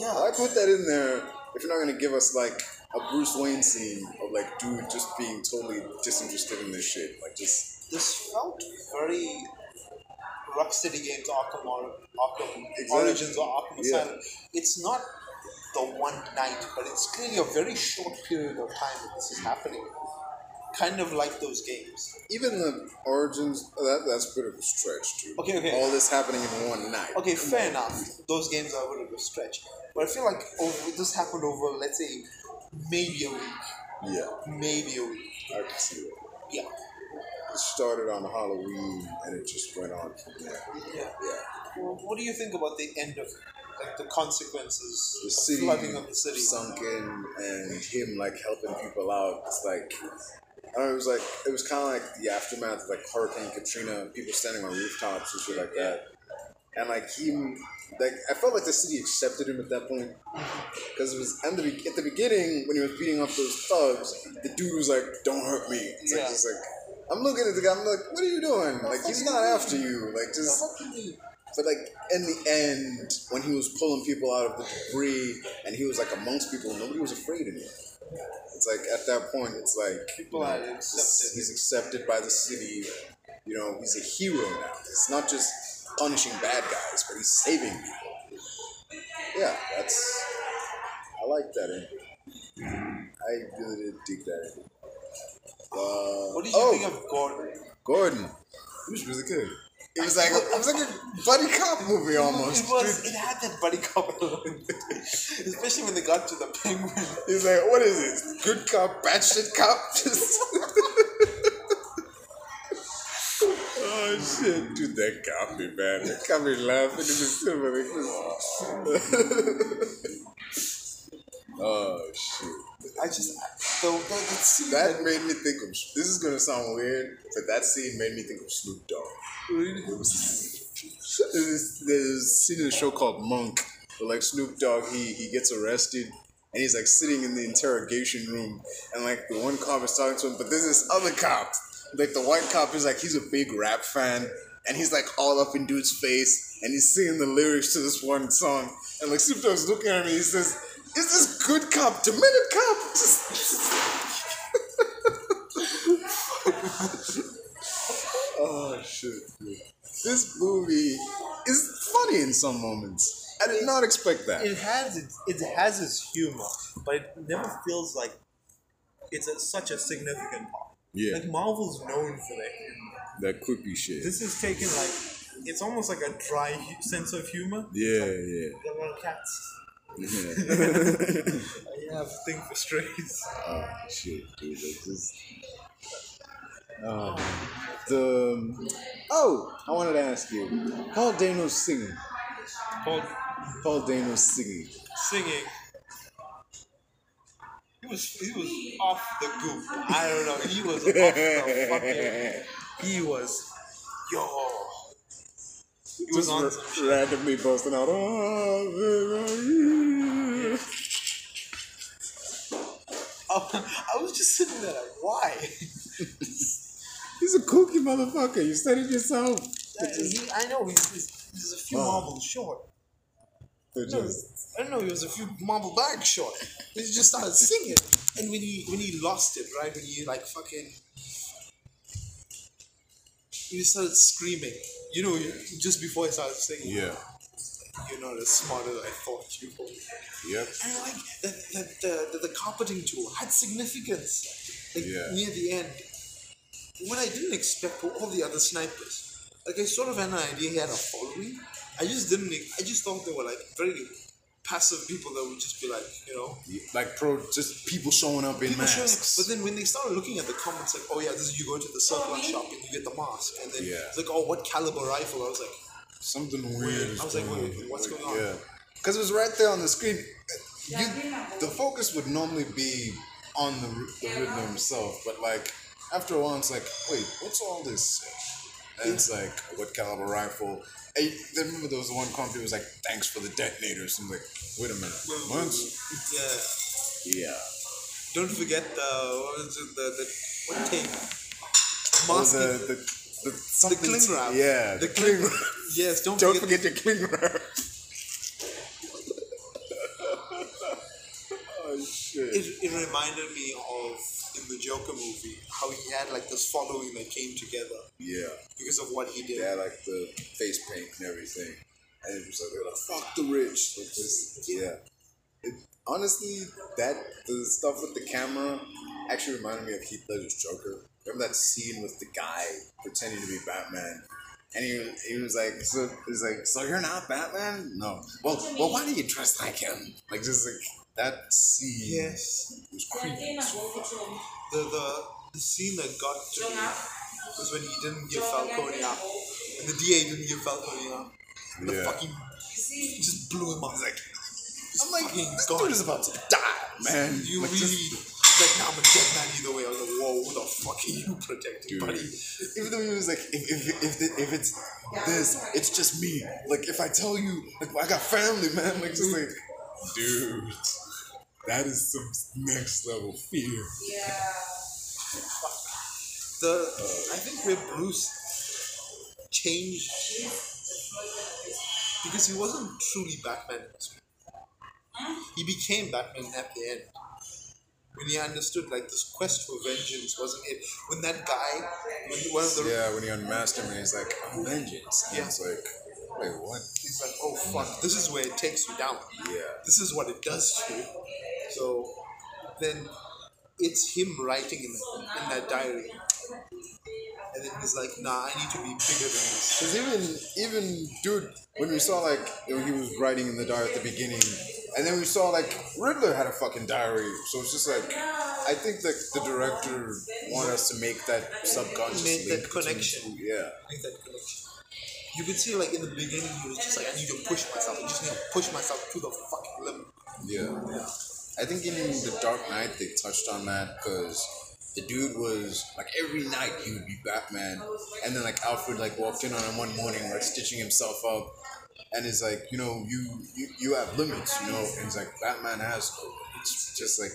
Yeah. I put that in there if you're not going to give us, like, a Bruce Wayne scene of, like, dude just being totally disinterested in this shit. Like, just... This felt very Rocksteady Games, Arkham, or Arkham Origins or Arkham Asylum. It's not the one night, but it's clearly a very short period of time that this is happening. Kind of like those games. Even the Origins, that's a bit of a stretch, dude. Okay. All this happening in one night. Okay, fair enough. Those games are a bit of a stretch. But I feel like this happened over, let's say, maybe a week. Yeah. Maybe a week. I can see that. Yeah. It started on Halloween and it just went on from there. Yeah. Well, what do you think about the end of, like, the consequences of flooding of the city? Sunk in, and him, like, helping people out. It's like, I don't know, it was kind of like the aftermath of, like, Hurricane Katrina, people standing on rooftops and shit like that. And, like, him, like, I felt like the city accepted him at that point. Because it was at the beginning when he was beating up those thugs, the dude was like, don't hurt me. It's like, just like, I'm looking at the guy, I'm like, what are you doing? Like, he's not after you. Like, just... But, like, in the end, when he was pulling people out of the debris, and he was, like, amongst people, nobody was afraid of him. It's like, at that point, it's like... People are accepted. He's accepted by the city. You know, he's a hero now. It's not just punishing bad guys, but he's saving people. Yeah, that's... I like that ending. I really did dig that ending. What did you think of Gordon? Gordon. He was really good. It was like a buddy cop movie almost. It was. It had that buddy cop element, especially when they got to the Penguin. He's like, what is this? Good cop, bad shit cop. Oh shit, dude, that got me, man. That got me laughing. It was so funny. Oh shit! That made me think of. This is gonna sound weird, but that scene made me think of Snoop Dogg. Really? There's a scene in a show called Monk, where, like, Snoop Dogg, he gets arrested, and he's, like, sitting in the interrogation room, and, like, the one cop is talking to him, but there's this other cop, like, the white cop is, like, he's a big rap fan. And he's, like, all up in dude's face, and he's singing the lyrics to this one song. And, like, Snoop Dogg's looking at me, he says, is this good cop, demented cop? Oh, shit, dude. This movie is funny in some moments. I did not expect that. It has its humor, but it never feels like it's such a significant part. Yeah. Like, Marvel's known for that humor. That creepy shit. This is taken, like, it's almost like a dry sense of humor. Yeah, like, a lot of cats. I have a thing for strays. Oh shit, dude! Like this. I wanted to ask you, Paul Dano's singing. He was off the goop. I don't know. He was off the fucking. He was on some randomly busting out. Oh, where are you? I was just sitting there like, why? He's a kooky motherfucker. You studied yourself. I know. He's a few marbles short. I don't know. He was a few marble bags short. He just started singing, and when he lost it, right? When he, like, fucking. He started screaming, you know, just before I started singing. Yeah. You're not as smart as I thought you were. Yep. And, like, the carpeting tool had significance, like, near the end. What I didn't expect were all the other snipers. Like, I sort of had an idea he had a following. I just thought they were, like, very passive people that would just be like, you know, like just people showing up in masks. But then when they started looking at the comments, like, oh yeah, this is, you go to the surplus shop and you get the mask, and then it's like, oh, what caliber rifle? I was like, something weird. I was like, wait, what's going on? because it was right there on the screen. The focus would normally be on the Riddler himself, but like after a while, it's like, wait, what's all this? And it's like, what caliber rifle? And I remember there was one company was like, thanks for the detonators. I'm like, wait a minute, what? Yeah. Don't forget what tape? The cling wrap. Yeah. The cling wrap. Yes, don't forget your cling wrap. Oh, shit. It reminded me of, in the Joker movie, how he had like this following that came together. Yeah. Because of what he did. Yeah, like the face paint and everything. And it was like, fuck the rich. Honestly, the stuff with the camera actually reminded me of Heath Ledger's Joker. Remember that scene with the guy pretending to be Batman? And he was like, so you're not Batman? No. Well, why do you dress like him? Like, just like, that scene. Yes. It was creepy. The scene that got to me was when he didn't give Falcone up. And the DA didn't give Falcone up. And the fucking, he just blew him up. I'm like, this dude is about to die, man. You like, I'm a dead man either way. I was like, whoa, who the fuck are you protecting, buddy? Even though he was like, if it's this, it's just me. Like, if I tell you, like, I got family, man. Like, just like, dude, that is some next level fear. Yeah. I think where Bruce changed, because he wasn't truly Batman. He became Batman at the end when he understood like this quest for vengeance wasn't it. When that guy, when he unmasked him and he's like, "I'm vengeance." And it's like, wait, what? He's like, "Oh fuck, this is where it takes you down." Yeah. This is what it does to you. So then it's him writing in that diary, and then he's like, "Nah, I need to be bigger than this." Because even dude, when we saw like he was writing in the diary at the beginning. And then we saw, like, Riddler had a fucking diary. So it's just like, I think like the director wanted us to make that subconscious link. That connection. Yeah. Make that connection. You could see, like, in the beginning, he was just like, I need to push myself. I just need to push myself to the fucking limit. Yeah. I think in The Dark Knight, they touched on that because the dude was, like, every night he would be Batman. And then, like, Alfred, like, walked in on him one morning, like, stitching himself up. And it's like, you have limits, and it's like, Batman has no limits. It's just like,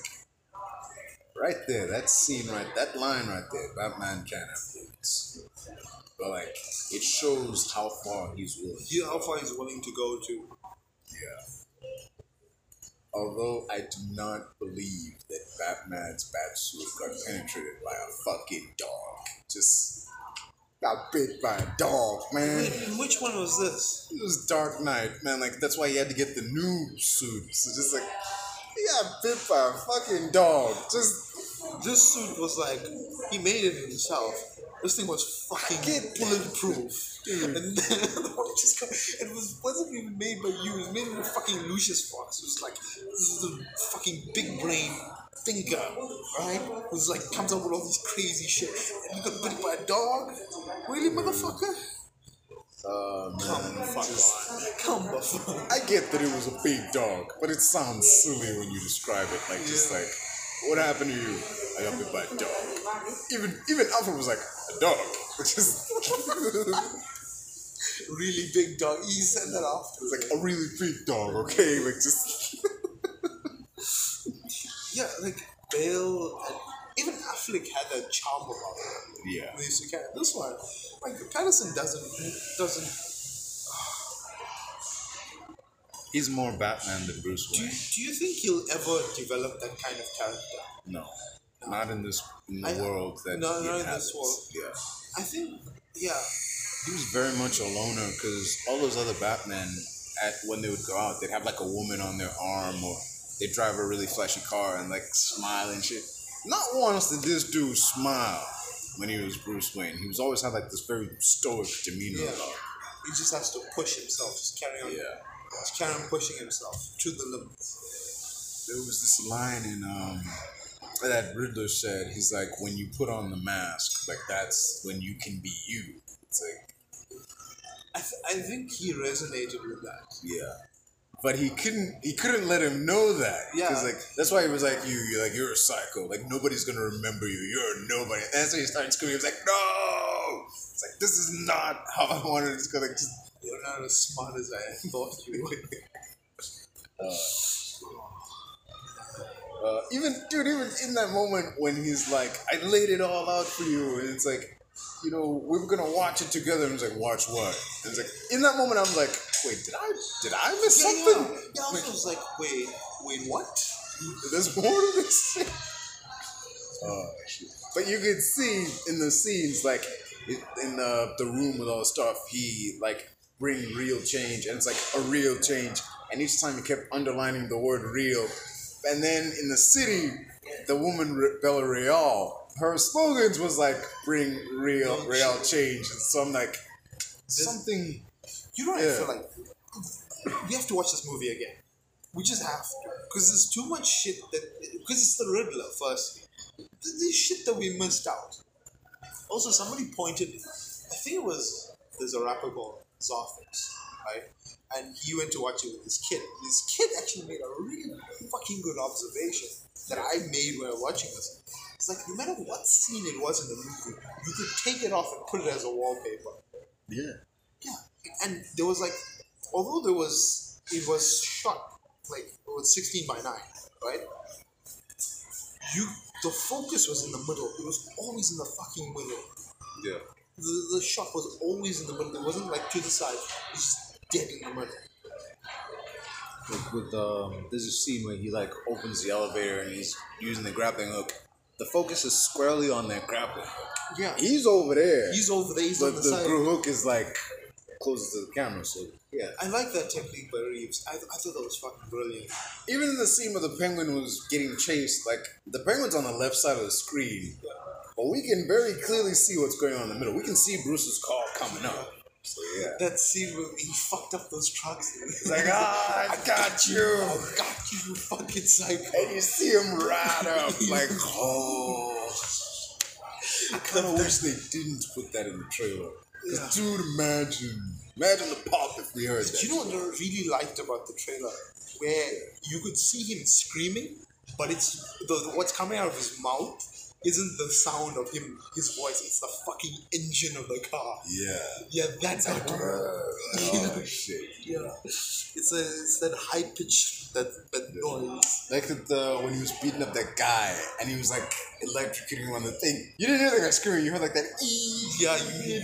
right there, that line right there, Batman can't have limits. But like, it shows how far he's willing. Yeah, how far he's willing to go to. Yeah. Although I do not believe that Batman's batsuit got penetrated by a fucking dog. Just... got bit by a dog, man. Wait, which one was this? It was Dark Knight, man. Like, that's why he had to get the new suit. So just like, he got bit by a fucking dog. Just this suit was like, he made it himself. This thing was fucking bulletproof. Dude. And then the one just got, wasn't even made by you. It was made by fucking Lucius Fox. It was like, this is the fucking big brain thinker, right? Who's like, comes up with all these crazy shit. And you got bit by a dog? Really, motherfucker? Come on. I get that it was a big dog, but it sounds silly when you describe it. Like, just like, what happened to you? I got bit by a dog. Even Alfred was like, a dog? Which is... really big dog. He said that after. It's like, a really big dog, okay? Like, just... Yeah, like Bale and even Affleck had that charm about it. Yeah. This one, like Pattinson doesn't. He's more Batman than Bruce Wayne. Do you think he'll ever develop that kind of character? No, not in this world that. No, not in this world. Yeah. I think. Yeah. He was very much a loner because all those other Batmen, when they would go out, they'd have like a woman on their arm or. They drive a really flashy car and like smile and shit. Not once did this dude smile when he was Bruce Wayne. He was always had like this very stoic demeanor. Yeah. He just has to push himself, just carry on. Yeah. Just carry on pushing himself to the limits. There was this line in that Riddler said. He's like, when you put on the mask, like that's when you can be you. It's like I think he resonated with that. Yeah. But he couldn't let him know that. Yeah. Because that's why he was like, you're a psycho. Like, nobody's gonna remember you. You're a nobody. And so he started screaming. He was like, no. It's like, this is not how I wanted to go. Like, you're not as smart as I thought you were. Even in that moment when he's like, I laid it all out for you, and it's like, we were gonna watch it together, and he's like, watch what? And it's like, in that moment, I'm like, wait, did I miss something? Yeah, I was like, wait, what? There's more to this thing. But you could see in the scenes, like in the room with all the stuff, he like bring real change, and it's like a real change, and each time he kept underlining the word real. And then in the city, the woman, Bella Real, her slogans was like, bring real change. And so I'm like, something... You don't have to feel like... We have to watch this movie again. We just have to. Because there's too much shit that... Because it's the Riddler, firstly. There's shit that we missed out. Also, somebody pointed... I think it was... There's a rapper called Zarface, right? And he went to watch it with his kid. His kid actually made a really fucking good observation that I made when I was watching this. It's like, no matter what scene it was in the movie, you could take it off and put it as a wallpaper. Yeah. Yeah. And there was like, although there was, it was shot, like, it was 16:9, right? The focus was in the middle. It was always in the fucking middle. Yeah. The shot was always in the middle. It wasn't like to the side. It was just dead in the middle. Like with there's a scene where he like opens the elevator and he's using the grappling hook. The focus is squarely on that grappling hook. Yeah, he's over there. He's over there. He's but on the side. The hook is like closest to the camera. So yeah, I like that technique by Reeves. I thought that was fucking brilliant. Even in the scene where the Penguin was getting chased, like the Penguin's on the left side of the screen, but we can very clearly see what's going on in the middle. We can see Bruce's car coming up. So, yeah. That scene where he fucked up those trucks. He's like, I got you, you fucking psycho. And you see him right up, like, oh. I kind of wish they didn't put that in the trailer. Because, dude, imagine the pop if we heard that. You know what I really liked about the trailer? Where you could see him screaming, but it's what's coming out of his mouth isn't the sound of his voice, it's the fucking engine of the car. Yeah. Yeah, that's how to... Oh, shit. Yeah. It's that high-pitched, that noise. Like when he was beating up that guy, and he was, like, electrocuting him on the thing. You didn't hear the guy screaming, you heard, like, that... Yeah,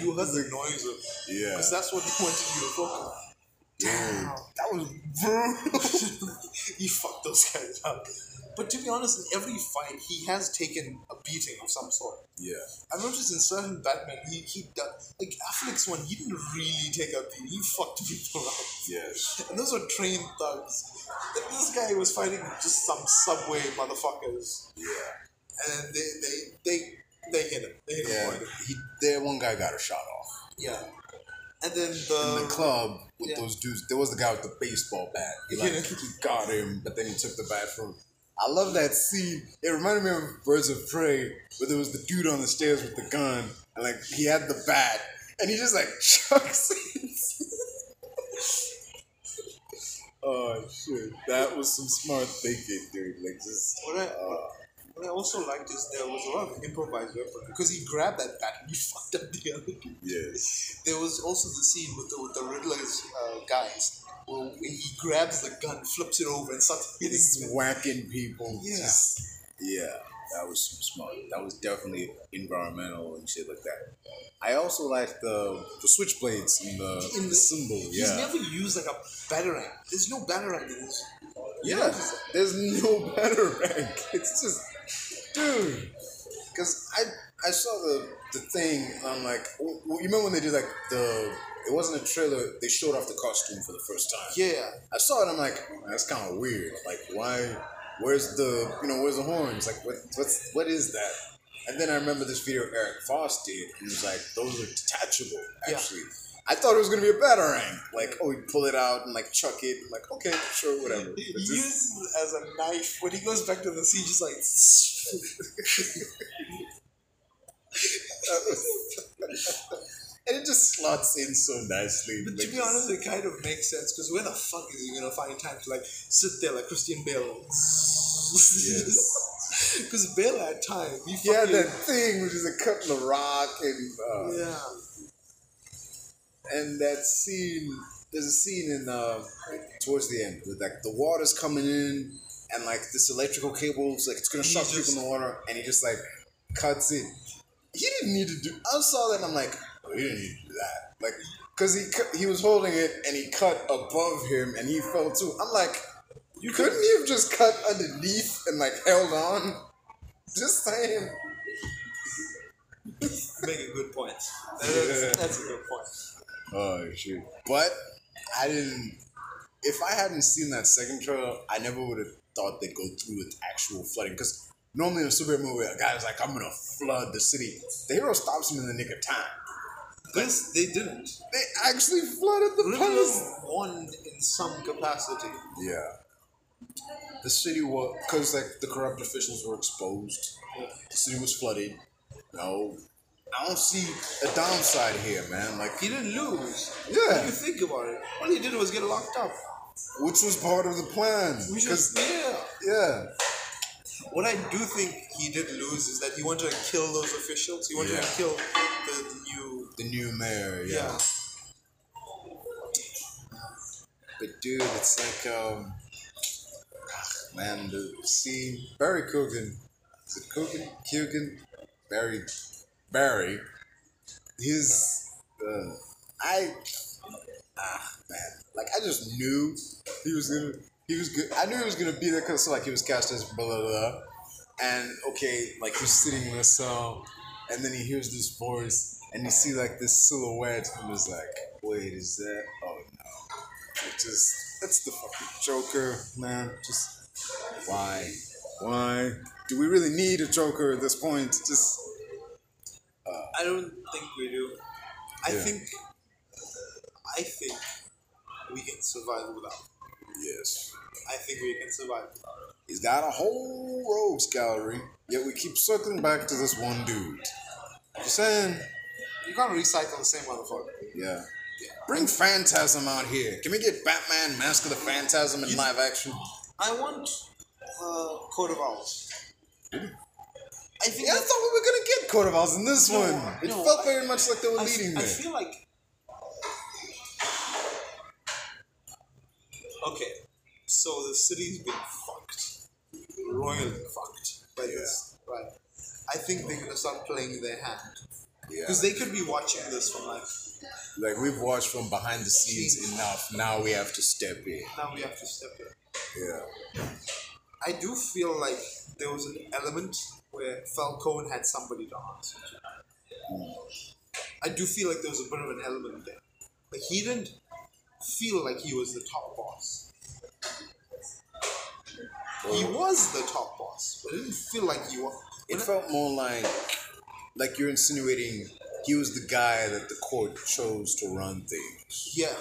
you heard the noise of... Yeah. Because that's what he wanted you to focus on. Damn. That was brutal. He fucked those guys up. But to be honest, in every fight, he has taken a beating of some sort. Yeah. I noticed in certain Batman, he does... Like, Affleck's one, he didn't really take a beating. He fucked people up. Yes. And those were trained thugs. This guy was fighting just some subway motherfuckers. Yeah. And they hit him. They hit him hard. That one guy got a shot off. Yeah. And then in the club with those dudes, there was the guy with the baseball bat. He got him, but then he took the bat from... I love that scene. It reminded me of Birds of Prey, where there was the dude on the stairs with the gun, and like he had the bat, and he just like chucks it. Oh shit! That was some smart thinking, dude. Like just. What I also liked is there was a lot of improvised weaponry because he grabbed that bat and he fucked up the other dude. Yes. There was also the scene with the Riddler's guys. Well, he grabs the gun, flips it over, and starts hitting people. Whacking people. Yeah. Just, yeah, that was smart. That was definitely environmental and shit like that. I also like the switchblades and the symbol. He's never used like a batarang. There's no batarang in this. Yeah, there's no batarang. It's just, dude. Because I saw the thing. I'm like, you remember when they did like the... It wasn't a trailer. They showed off the costume for the first time. Yeah, I saw it. I'm like, that's kind of weird. Like, why? Where's the horns? Like, what is that? And then I remember this video Eric Foss did, and he was like, those are detachable. Actually, I thought it was gonna be a batarang. Like, oh, he'd pull it out and like chuck it. I'm like, okay, sure, whatever. He uses it as a knife when he goes back to the sea. Just like. That was... And it just slots in so nicely. But to be honest, it kind of makes sense, because where the fuck is he going to find time to like sit there like Christian Bale? Yes. Because Bale had time. He had that thing, which is a couple of rock and... yeah. And that scene... There's a scene in towards the end with like the water's coming in and like this electrical cable's like it's gonna shock people in the water, and he just like cuts in. He didn't need to do. I saw that and I'm like, oh, he didn't need to do that. Like, cause he was holding it and he cut above him and he fell too. I'm like, you couldn't you have just cut underneath and like held on? Just saying. Make a good point. That's a good point. Oh shit! But I didn't. If I hadn't seen that second trailer, I never would have thought they'd go through with actual flooding. Because normally in a superhero movie, a guy's like, "I'm gonna flood the city." The hero stops him in the nick of time. This they didn't. They actually flooded the place. One in some capacity. Yeah. The city was because like the corrupt officials were exposed. The city was flooded. No. I don't see a downside here, man. Like, he didn't lose. Yeah. If you think about it, all he did was get locked up. Which was part of the plan. Which was there. Yeah. What I do think he did lose is that he wanted to kill those officials. He wanted to kill the new mayor, yeah. But dude, it's like man, the scene Barry Keoghan. Is it Keoghan? Keoghan? Barry, his, I just knew he was good. I knew he was gonna be there because he was cast as blah blah blah, and he's sitting in a cell, and then he hears this voice, and you see like this silhouette, and was like, wait, is that? Oh no, that's the fucking Joker, man. Just why do we really need a Joker at this point? Just. I don't think we do. I think we can survive without him. Yes. I think we can survive without him. He's got a whole rogues gallery, yet we keep circling back to this one dude. I'm saying... You can't recycle the same motherfucker. Yeah. Bring Phantasm out here. Can we get Batman, Mask of the Phantasm in live action? I want Court of Owls. I think I thought we were going to get Court of Owls in this one. It felt very much like they were leading there. I feel like... Okay, so the city's been fucked. Royally fucked by this. Right. I think they're going to start playing their hand. Because they could be watching this from like we've watched from behind the scenes enough. Now we have to step in. Yeah. I do feel like there was an element... where Falcone had somebody to answer to. I do feel like there was a bit of an element there. Like he didn't feel like he was the top boss. Well, he was the top boss, but it didn't feel like he was. It felt more like you're insinuating he was the guy that the court chose to run things. Yeah.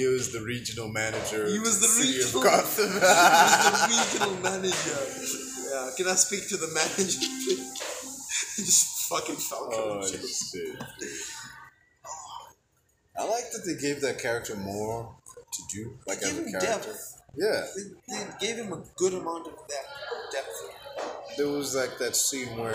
He was the regional manager. He was the regional manager. Yeah. Can I speak to the manager? Just fucking Falcon. Oh, shit. I like that they gave that character more to do. Like, as a character. Depth. Yeah. They gave him a good amount of depth. There was like that scene where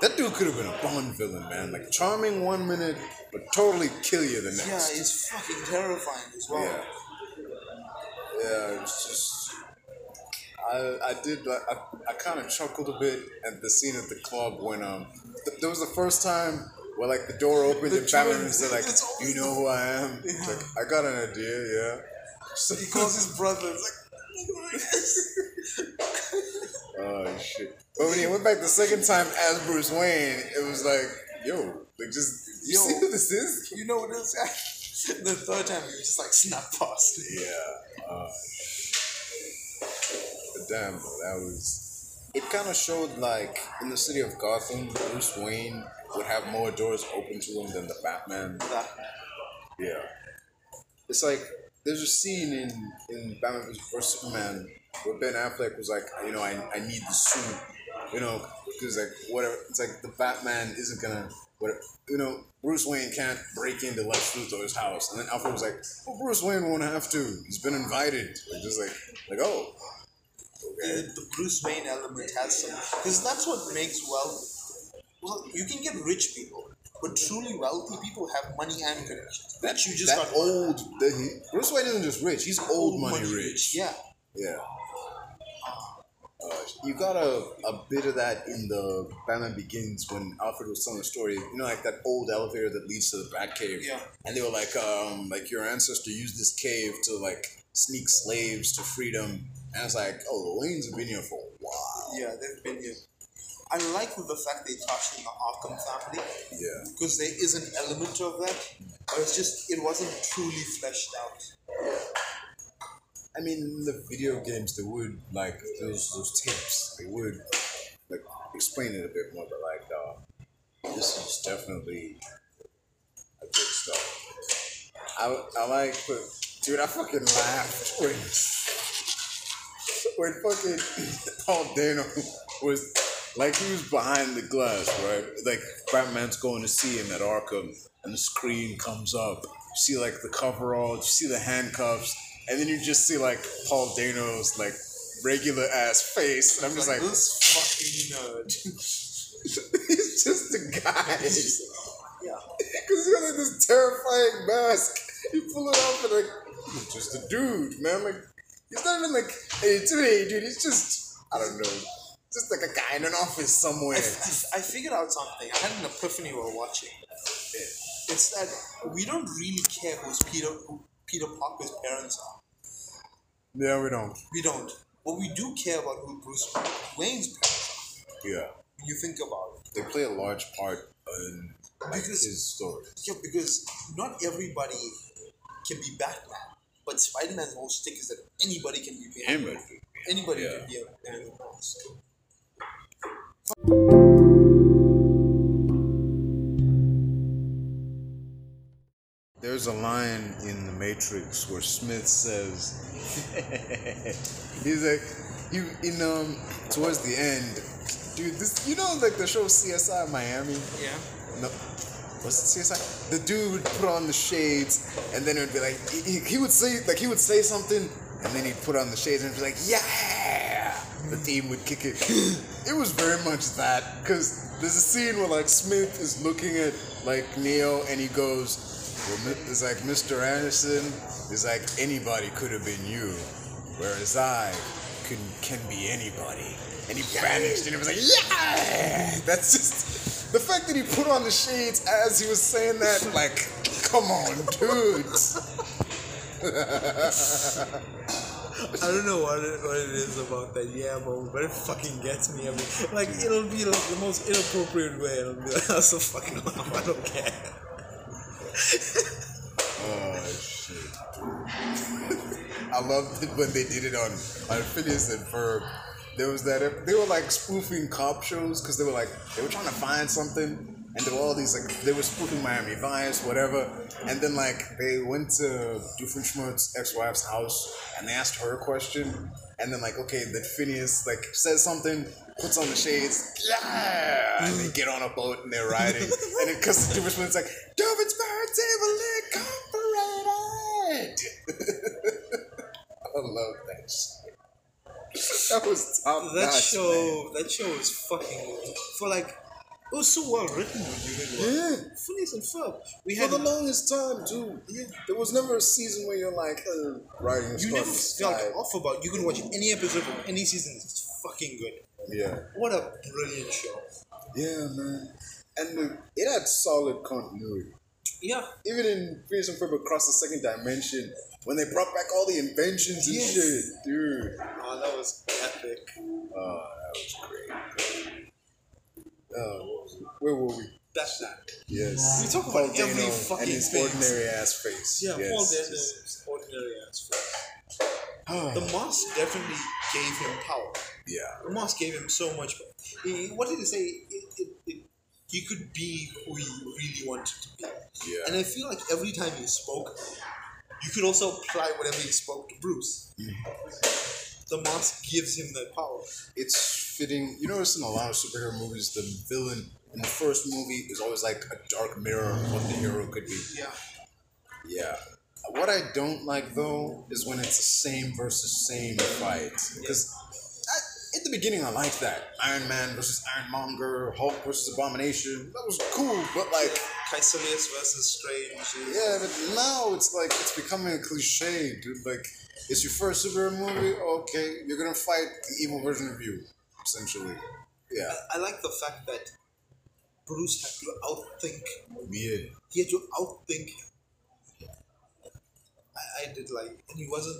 that dude could have been a Bond villain, man. Like, charming one minute, but totally kill you the next. Yeah, he's fucking terrifying as well. Yeah, it's just... I kind of chuckled a bit at the scene at the club when, there was the first time where, like, the door opened and Batman said, like, you know who I am? Yeah. Like, I got an idea, yeah. So he calls his brother, it's like... Oh shit! But when he went back the second time as Bruce Wayne, it was like, yo, see who this is? You know what it is? The third time he was just like snap past. Yeah. But damn, that was. It kind of showed like in the city of Gotham, Bruce Wayne would have more doors open to him than the Batman. Yeah. It's like. There's a scene in Batman vs Superman where Ben Affleck was like, I need the suit. because like whatever, it's like the Batman isn't gonna whatever, you know, Bruce Wayne can't break into Lex Luthor's house. And then Alfred was like, well, Bruce Wayne won't have to. He's been invited. Like just like oh. Okay. The Bruce Wayne element has some, because that's what makes well, you can get rich people, but truly wealthy people have money and connections. That you just got old. Bruce Wayne isn't just rich; he's old money rich. Yeah, yeah. You got a bit of that in the Batman Begins when Alfred was telling the story. You know, like that old elevator that leads to the Batcave. Yeah. And they were like your ancestor used this cave to like sneak slaves to freedom. And it's like, oh, the Waynes have been here for a while. Yeah, they've been here. I like the fact they touched on the Arkham family. Yeah. Because there is an element of that, but it's just, it wasn't truly fleshed out. I mean, in the video games, they would, like, those tapes, they would, like, explain it a bit more, but, like, this is definitely a good stuff. I like, but, dude, I fucking laughed when fucking Paul Dano was, like, he was behind the glass, right? Like, Batman's going to see him at Arkham, and the screen comes up. You see, like, the coveralls, you see the handcuffs, and then you just see, like, Paul Dano's, like, regular-ass face, and I'm just like, this fucking nerd. He's just a guy. Yeah. Because he's got, like, this terrifying mask. You pull it off, and, like, he's just a dude, man. Like, he's not even, like, hey, today, dude. He's just, I don't know. Just like a guy in an office somewhere. I figured out something. I had an epiphany while watching. Yeah. It's that we don't really care who Peter Parker's parents are. Yeah, we don't. We don't. But we do care about who Bruce Wayne's parents are. Yeah. When you think about it. They play a large part in his story. Yeah, because not everybody can be Batman. But Spider-Man's whole stick is that anybody can be Batman. Anybody can be Batman. There's a line in The Matrix where Smith says, he's like, towards the end, dude, this, you know, like the show CSI Miami? Yeah. No, was it CSI? The dude would put on the shades, and then it would be like, he would say, like, he would say something, and then he'd put on the shades, and it'd be like, yeah! The team would kick it. It was very much that, because there's a scene where, like, Smith is looking at, like, Neo, and he goes, well, it's like, Mr. Anderson is like, anybody could have been you, whereas I can be anybody. And he vanished, and it was like, yeah! That's just, the fact that he put on the shades as he was saying that, like, come on, dude. I don't know what it is about that yeah moment, but it fucking gets me every. Like, it'll be like the most inappropriate way, and I'll be like, I'm so fucking dumb, I don't care. Oh shit! I loved it when they did it on Phineas and Ferb. There was that they were like spoofing cop shows because they were trying to find something. And there were all these, like, they were spoofing Miami Vice, whatever. And then, like, they went to Doofenshmirtz's ex-wife's house, and they asked her a question. And then, like, okay, that Phineas, like, says something, puts on the shades, yeah! And they get on a boat, and they're riding. And it cuts to Doofenshmirtz's like, Doofenshmirtz Evil Incorporated! I love that shit. That was top-notch, That show was fucking, for, like, it was so well written. Yeah. Phineas and Ferb. For the longest time, dude. Yeah. There was never a season where you're like, writing stuff. You never felt off about it. You could watch any episode from any season. It's fucking good. Yeah. What a brilliant show. Yeah, man. And it had solid continuity. Yeah. Even in Phineas and Ferb Across the Second Dimension, when they brought back all the inventions and shit. Dude. Oh, that was epic. Oh, that was great. Where were we? That's that. Yes. We talk about Paul Dano every fucking and his face. Ordinary ass face. Yeah, yes. Paul Dano's ordinary ass face. The mask definitely gave him power. Yeah. The mask gave him so much power. What did they say? He could be who he really wanted to be. Yeah. And I feel like every time he spoke, you could also apply whatever he spoke to Bruce. Mm-hmm. the mask gives him that power. It's fitting. You notice in a lot of superhero movies, the villain in the first movie is always like a dark mirror of what the hero could be. Yeah. Yeah. What I don't like, though, is when it's the same versus same fight. Because at the beginning, I liked that. Iron Man versus Ironmonger, Hulk versus Abomination. That was cool, but like... Kaecilius versus Strange. Yeah, but now it's like, it's becoming a cliche, dude. Like, it's your first superhero movie? Okay, you're gonna fight the evil version of you, essentially. Yeah. I like the fact that Bruce had to outthink. Yeah. He had to outthink. I did like, and he wasn't.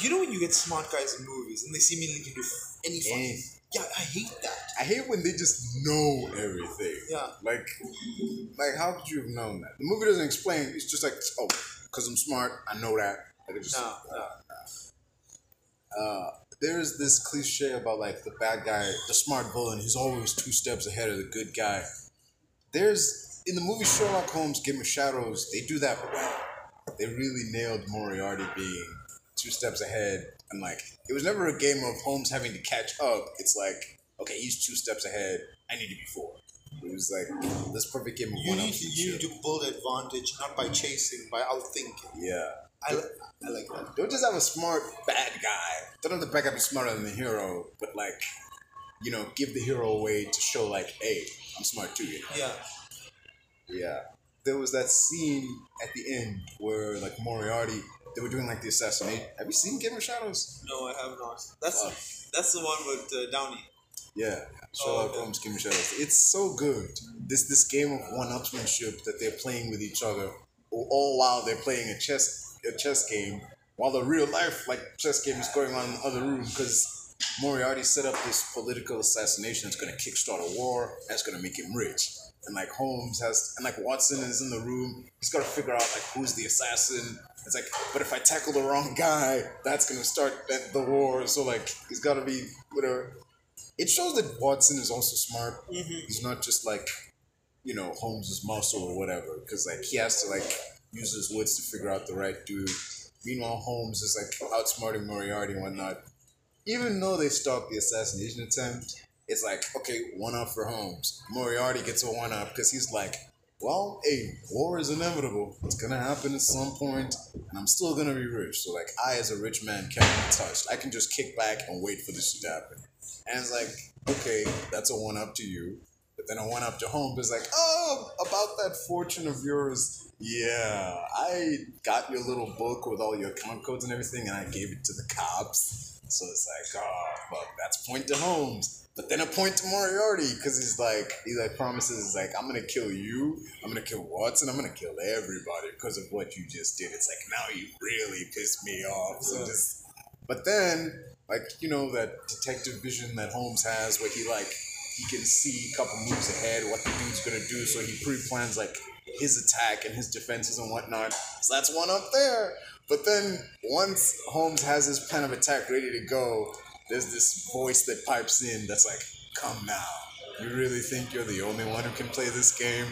You know when you get smart guys in movies and they seemingly can do anything. Yeah, I hate that. I hate when they just know everything. Yeah. Like how could you have known that? The movie doesn't explain. It's just like, oh, because I'm smart, I know that. Like it just. No. There's this cliche about like the bad guy, the smart villain. He's always two steps ahead of the good guy. In the movie Sherlock Holmes, Game of Shadows, they do that well. They really nailed Moriarty being two steps ahead. And like, it was never a game of Holmes having to catch up. It's like, okay, he's two steps ahead. I need to be four. It was like, this perfect game of one-up. You need to build advantage, not by chasing, by outthinking. Yeah. I like that. Don't just have a smart bad guy. Don't have the bad guy be smarter than the hero, but like, you know, give the hero a way to show like, hey, I'm smart too, you know? Yeah. Yeah. There was that scene at the end where, like, Moriarty, they were doing, like, the assassination. Have you seen Game of Shadows? No, I have not. That's the one with Downey. Yeah. Sherlock Holmes, Game of Shadows. It's so good. This game of one-upsmanship that they're playing with each other, all while they're playing a chess game, while the real-life, like, chess game is going on in the other room, because Moriarty set up this political assassination that's going to kickstart a war, that's going to make him rich. And like Holmes has, and like Watson is in the room. He's got to figure out like who's the assassin. It's like, but if I tackle the wrong guy, that's gonna start the war. So like, he's got to be whatever. It shows that Watson is also smart. Mm-hmm. He's not just like, you know, Holmes's muscle or whatever. Because like he has to like use his wits to figure out the right dude. Meanwhile, Holmes is like outsmarting Moriarty and whatnot. Even though they stopped the assassination attempt. It's like, okay, one up for Holmes. Moriarty gets a one up because he's like, well, hey, war is inevitable. It's going to happen at some point, and I'm still going to be rich. So, like, I as a rich man can't be touched. I can just kick back and wait for this to happen. And it's like, okay, that's a one up to you. But then a one up to Holmes is like, oh, about that fortune of yours. Yeah, I got your little book with all your account codes and everything, and I gave it to the cops. So it's like, oh, fuck, that's point to Holmes. But then a point to Moriarty because he promises like I'm gonna kill you, I'm gonna kill Watson, I'm gonna kill everybody because of what you just did. It's like now you really pissed me off. So just, but then like you know that detective vision that Holmes has where he can see a couple moves ahead what the dude's gonna do, so he pre-plans like his attack and his defenses and whatnot. So that's one up there. But then once Holmes has his plan of attack ready to go. There's this voice that pipes in that's like, come now. You really think you're the only one who can play this game?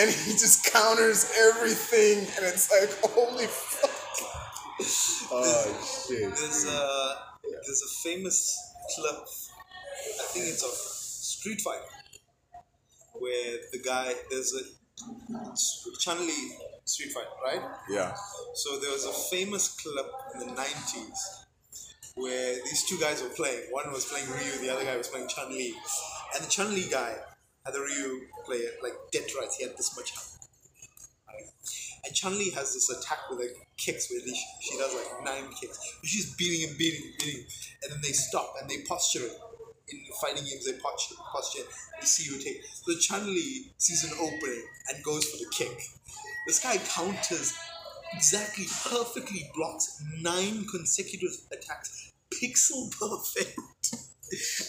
And he just counters everything, and it's like, holy fuck. Oh, shit. There's a famous clip, I think it's of Street Fighter, where the guy, Chun-Li Street Fighter, right? Yeah. So there was a famous clip in the 90s, where these two guys were playing. One was playing Ryu, the other guy was playing Chun-Li. And the Chun-Li guy had the Ryu player, like, dead right, he had this much health. Right? And Chun-Li has this attack with, like, kicks, where she does, like, 9 kicks. But she's beating and beating and beating. And then they stop, and they posture it. In fighting games, they posture it. They see who takes. So Chun-Li sees an opening and goes for the kick. This guy counters exactly, perfectly blocks 9 consecutive attacks, pixel perfect,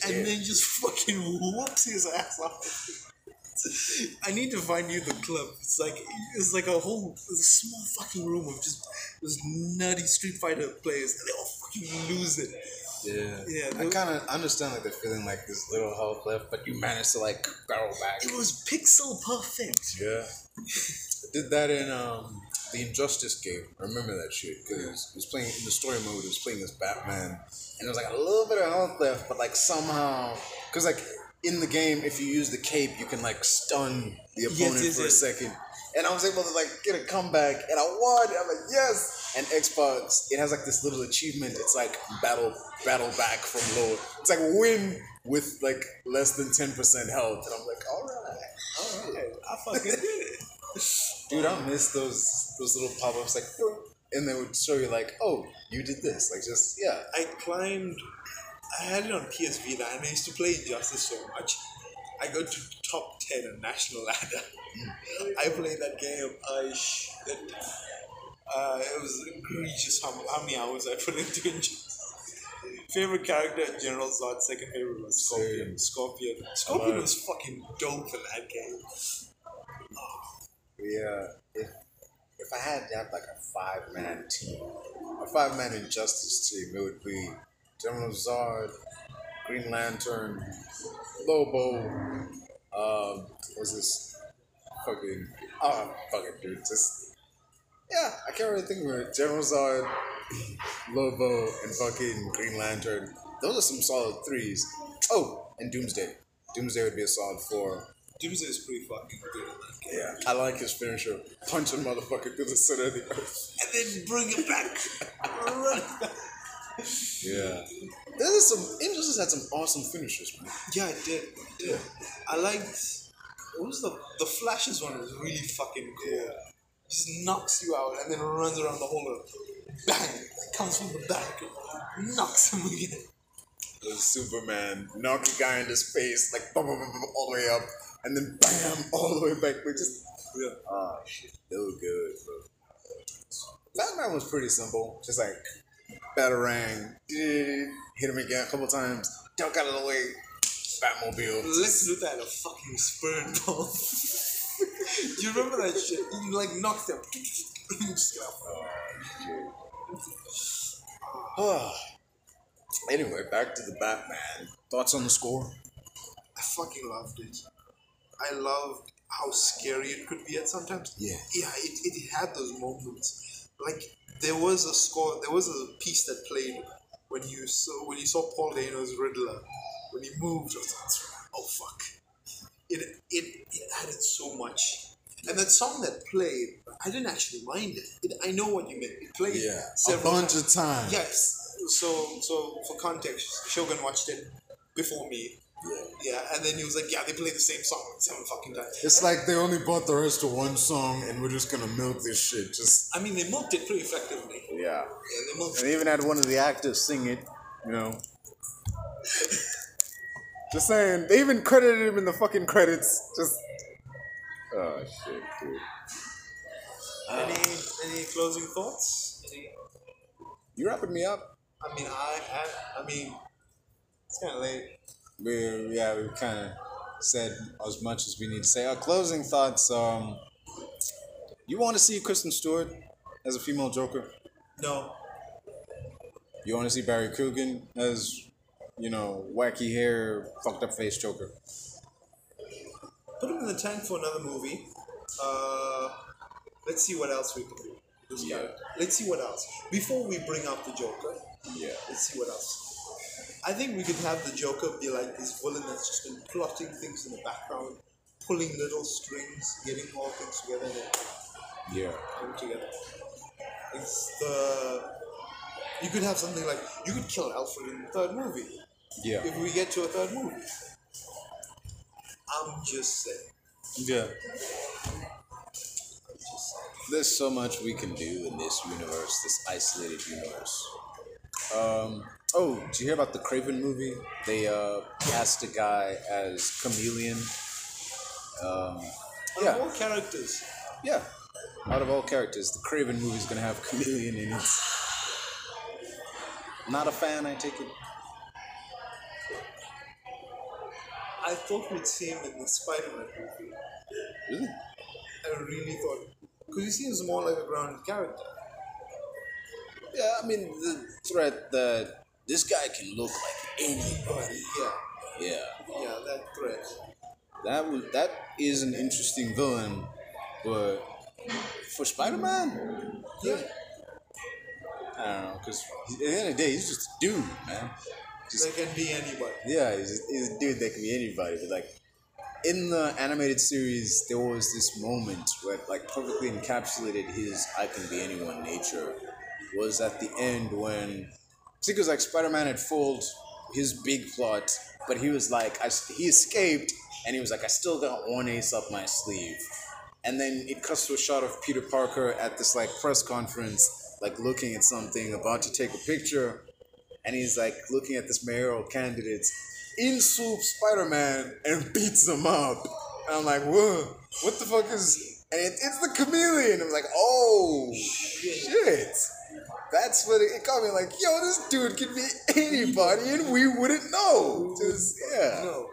and then just fucking whoops his ass off. I need to find you the clip. It's like a whole small fucking room of just those nutty Street Fighter players, and they all fucking lose it. Yeah, yeah. I kind of understand like they're feeling like this little health left, but you managed to like barrel back. It was pixel perfect. Yeah, I did that in the Injustice game. I remember that shit because it was playing in the story mode. It was playing as Batman, and there was like a little bit of health left, but like somehow, because like in the game, if you use the cape, you can like stun the opponent for a second. And I was able to like get a comeback, and I won. I'm like, yes. And Xbox, it has like this little achievement. It's like battle back from low. It's like win with like less than 10% health. And I'm like, all right, I fucking did it. Dude, I miss those little pop-ups, like, and they would show you like, oh, you did this, like, just yeah. I had it on PS Vita, and I used to play Injustice so much. I got to top 10 on National Ladder. I played that game. It was egregious how many hours I put into Injustice. Favorite character, General Zod. Second favorite was Scorpion. Scorpion was fucking dope in that game. Yeah, if I had to have like a five-man Injustice team, it would be General Zod, Green Lantern, Lobo, what's this I can't really think of it. General Zod, Lobo, and fucking Green Lantern. Those are some solid threes. Oh, and Doomsday. Doomsday would be a solid four. Doomsday is pretty fucking good in that game. Yeah, I like his finisher. Punch a motherfucker through the center of the earth. And then bring it back. Yeah. Injustice had some awesome finishers, man. Yeah, it did. Yeah. I liked... What was the Flash's one was really fucking cool. Yeah. Just knocks you out and then runs around the whole earth. Bang! Comes from the back and knocks him again. The Superman knocked the guy into space, like, bum, bum, bum, bum, all the way up. And then bam, all the way back. We just shit, so good, bro. Batman was pretty simple. Just like batarang, hit him again a couple times, duck out of the way, Batmobile. Let's do that a fucking spirit ball. Do you remember that shit? You like knocked them. Anyway, back to the Batman. Thoughts on the score? I fucking loved it. I loved how scary it could be at sometimes. Yeah. Yeah, it had those moments. Like, there was a piece that played when you saw Paul Dano's Riddler. When he moved, I was like, oh fuck. It added so much. And that song that played, I didn't actually mind it. I know what you meant. It played several times. Yes. So for context, Shogun watched it before me. Yeah, and then he was like, they play the same song 7 fucking times. It's like they only bought the rest of one song and we're just gonna milk this shit. They milked it pretty effectively. Yeah. They milked it. And they even had one of the actors sing it, you know. Just saying, they even credited him in the fucking credits. Oh shit, dude. Any closing thoughts? You wrapping me up? I mean, it's kinda late. We kind of said as much as we need to say. Our closing thoughts, you want to see Kristen Stewart as a female Joker? No. You want to see Barry Keoghan as, wacky hair, fucked up face Joker? Put him in the tank for another movie. Let's see what else we can do. Let's see what else. Before we bring up the Joker, let's see what else. I think we could have the Joker be like this villain that's just been plotting things in the background, pulling little strings, getting all things together, and then coming together. You could have something like, you could kill Alfred in the third movie. Yeah. If we get to a third movie. I'm just saying. Yeah. There's so much we can do in this universe, this isolated universe. Did you hear about the Craven movie? They cast a guy as Chameleon. Out of all characters. Yeah. Out of all characters, the Craven movie is going to have Chameleon in it. Not a fan, I take it. I thought we'd see him in the Spider-Man movie. Really? I really thought. Because he seems more like a grounded character. Yeah, I mean, the threat that this guy can look like anybody. Yeah, that threat. That is an interesting villain, but For Spider-Man? Yeah. I don't know, because at the end of the day, he's just a dude, man. Just, they can be anybody. Yeah, he's a dude that can be anybody. But, like, in the animated series, there was this moment where, like, perfectly encapsulated his I can be anyone nature was at the end when... because, like, Spider-Man had foiled his big plot, but he was like, he escaped, and he was like, I still got one ace up my sleeve. And then it cuts to a shot of Peter Parker at this, like, press conference, like, looking at something, about to take a picture, and he's, like, looking at this mayoral candidate, in swoops Spider-Man, and beats him up. And I'm like, whoa, what the fuck is... And it's the chameleon! I'm like, oh, shit! That's what it got me, like, yo, this dude could be anybody, and we wouldn't know! Just, yeah. No,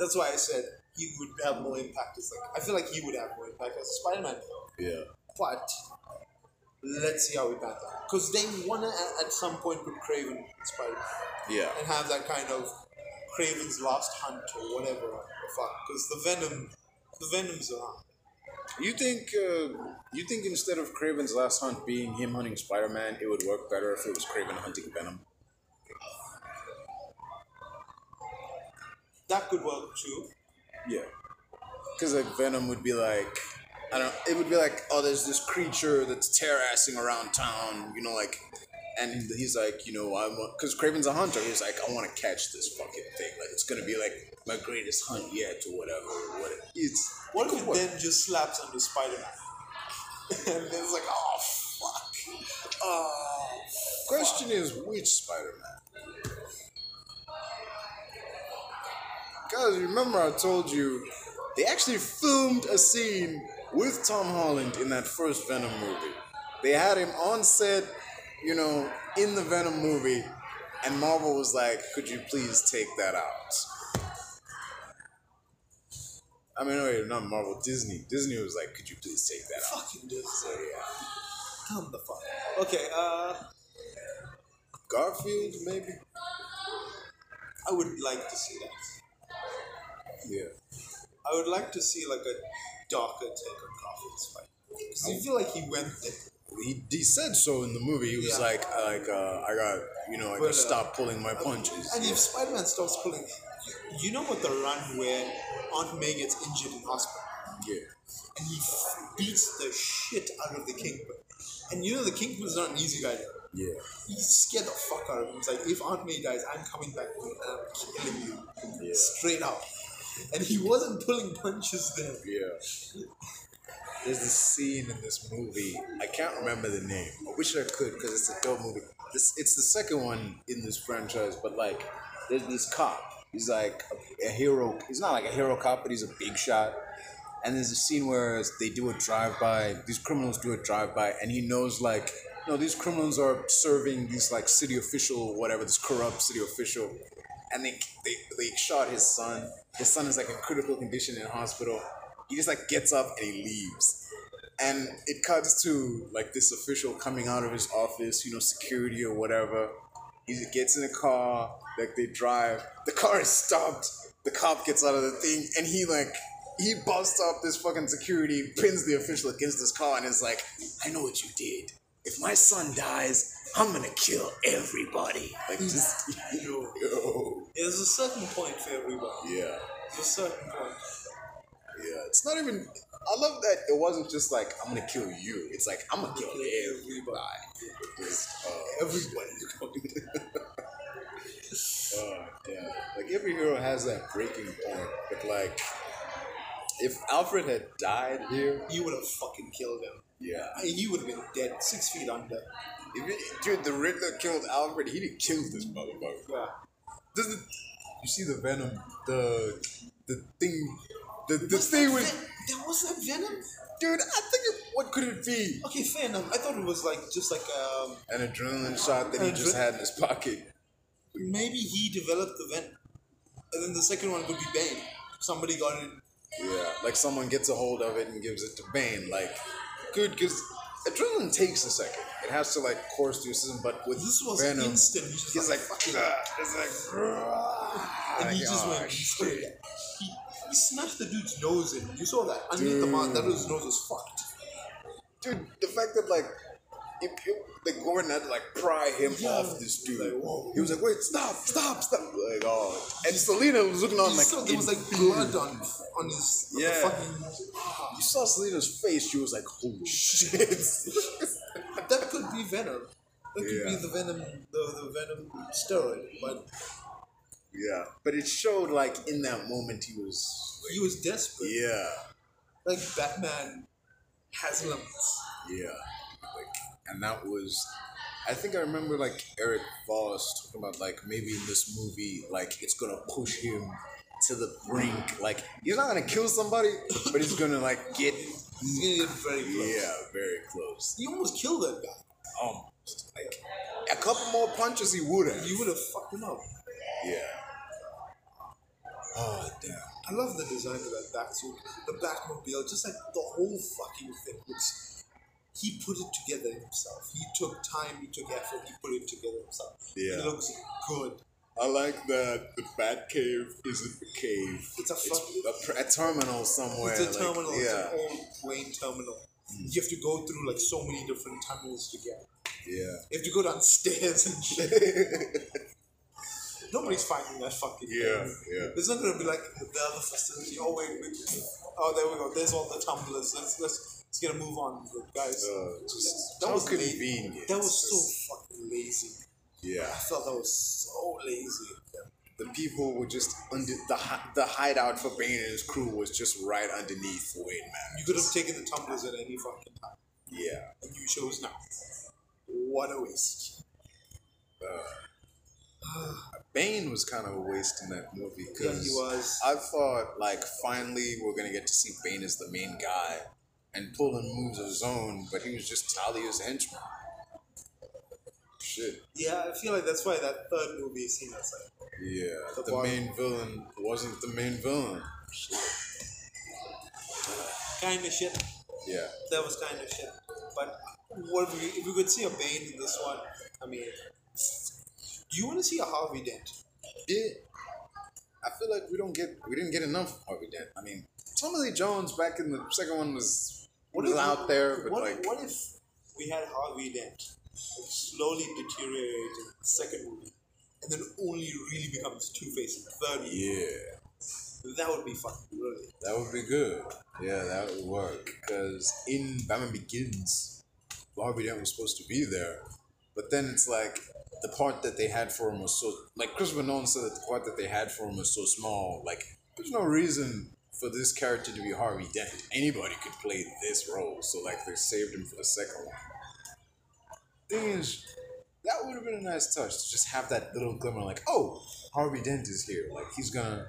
that's why I said... he would have more impact as like I feel like he would have more impact as a Spider-Man film. Yeah. But let's see how we bat that. Because they wanna at some point put Craven Spider-Man. Yeah. And have that kind of Craven's Last Hunt or whatever the fuck. Because the Venom's around. You think instead of Craven's Last Hunt being him hunting Spider-Man, it would work better if it was Craven hunting Venom? That could work too. Yeah, because like Venom would be like, I don't. It would be like, oh, there's this creature that's terror-assing around town, you know, like, and he's like, you know, because Craven's a hunter. He's like, I want to catch this fucking thing. Like, it's gonna be like my greatest hunt yet, or whatever. Or what it's. What if then just slaps under Spider-Man? And then it's like, oh fuck. Oh. Question is, which Spider-Man? Guys, remember I told you, they actually filmed a scene with Tom Holland in that first Venom movie. They had him on set, you know, in the Venom movie, and Marvel was like, could you please take that out? I mean, wait, not Marvel, Disney. Disney was like, could you please take that out? Fucking Disney. So, yeah. Come the fuck out. Okay, Garfield, maybe? I would like to see that. Yeah, I would like to see like a darker take on Garfield's fight. Because I feel like he went there. He said so in the movie. He was I gotta stop pulling my punches. And if Spider-Man stops pulling, you know what the run where Aunt May gets injured in hospital? Yeah. And he beats the shit out of the Kingpin. And you know the Kingpin's not an easy guy though. Yeah. He scared the fuck out of him. He's like, if Aunt May dies, I'm coming back and I'm killing you. Yeah. Straight up. And he wasn't pulling punches then. Yeah. There's this scene in this movie. I can't remember the name. I wish I could because it's a dope movie. It's the second one in this franchise. But like, there's this cop. He's like a hero. He's not like a hero cop, but he's a big shot. And there's a scene where they do a drive-by. These criminals do a drive-by, and he knows like, no, these criminals are serving these like city official, whatever, this corrupt city official. And they shot his son. His son is like in critical condition in the hospital. He just like gets up and he leaves. And it cuts to like this official coming out of his office, you know, security or whatever. He gets in a car, like they drive. The car is stopped. The cop gets out of the thing and he busts up this fucking security, pins the official against this car and is like, I know what you did. If my son dies, I'm gonna kill everybody. Like, just, yo. There's a certain point for everybody. Yeah. There's a certain point. Yeah, it's not even, I love that it wasn't just like, I'm gonna kill you. It's like, I'm gonna kill everybody. Just, everybody. Yeah. Like, every hero has that breaking point. But like, if Alfred had died here, you would have fucking killed him. Yeah. He would have been dead 6 feet under. Dude, the Riddler killed Alfred. He didn't kill this motherfucker. Yeah. You see the Venom, the thing, the thing with... There was that Venom? Dude, I think what could it be? Okay, fair enough. I thought it was like, just like an adrenaline shot that he just had in his pocket. Maybe he developed the Venom. And then the second one would be Bane. Somebody got it. Yeah, like someone gets a hold of it and gives it to Bane. Like, good, because... adrenaline takes a second. It has to like course through your system, but with this was Venom, instant. He's like, fucking. It's like, and he just went straight. He smashed the dude's nose in. You saw that underneath the mask. That dude's nose was fucked. Dude, the fact that like the governor had like pry him off this dude. Like, whoa. He was like, wait, stop. Like, oh. And Selena was looking on like there was like blood on his You saw Selena's face, she was like, holy shit. That could be venom. That could be the venom, the venom steroid, but yeah. But it showed like in that moment he was desperate. Yeah. Like Batman has limits. Yeah. And that was, I think I remember like Eric Voss talking about like maybe in this movie, like it's going to push him to the brink. Like he's not going to kill somebody, but he's going to like get. He's going to get very close. Yeah, very close. He almost killed that guy. Almost. Like a couple more punches he would have. You would have fucked him up. Yeah. Oh, damn. I love the design of that back suit. The Batmobile, just like the whole fucking thing looks. He put it together himself. He took time, he took effort, he put it together himself. Yeah. It looks good. I like that the Bat Cave isn't a cave. It's a terminal somewhere. It's a terminal. Like, yeah. It's an old plane terminal. Mm. You have to go through like so many different tunnels to get. Yeah. You have to go downstairs and shit. Nobody's finding that fucking thing. Yeah. There's not going to be like the other facility. Oh, wait. Oh, there we go. There's all the tumblers. Let's gonna move on, guys. That was convenient. That was so fucking lazy. Yeah, I felt that was so lazy. The people were just under the hideout for Bane and his crew was just right underneath Wayne Manor. You could have taken the tumblers at any fucking time. Yeah, and you chose not. What a waste. Bane was kind of a waste in that movie because he was. I thought like finally we're gonna get to see Bane as the main guy. And pulling moves of his own, but he was just Talia's henchman. Shit. Yeah, I feel like that's why that third movie scene was like. Yeah, the main villain wasn't the main villain. Shit. Kind of shit. Yeah. That was kind of shit. But what if we could see a Bane in this one? I mean, do you want to see a Harvey Dent? Yeah. I feel like we didn't get enough Harvey Dent. I mean, Tommy Lee Jones back in the second one was out there, but what if we had Harvey Dent slowly deteriorate in the second movie and then only really becomes Two-Face in the third movie? Yeah. That would be fucking really. That would be good. Yeah, that would work. Because in Batman Begins, Harvey Dent was supposed to be there, but then it's like the part that they had for him was so... Like, Christopher Nolan said that the part that they had for him was so small, like, there's no reason for this character to be Harvey Dent. Anybody could play this role, so, like, they saved him for the second one. Thing is, that would have been a nice touch, to just have that little glimmer, like, oh, Harvey Dent is here. Like, he's gonna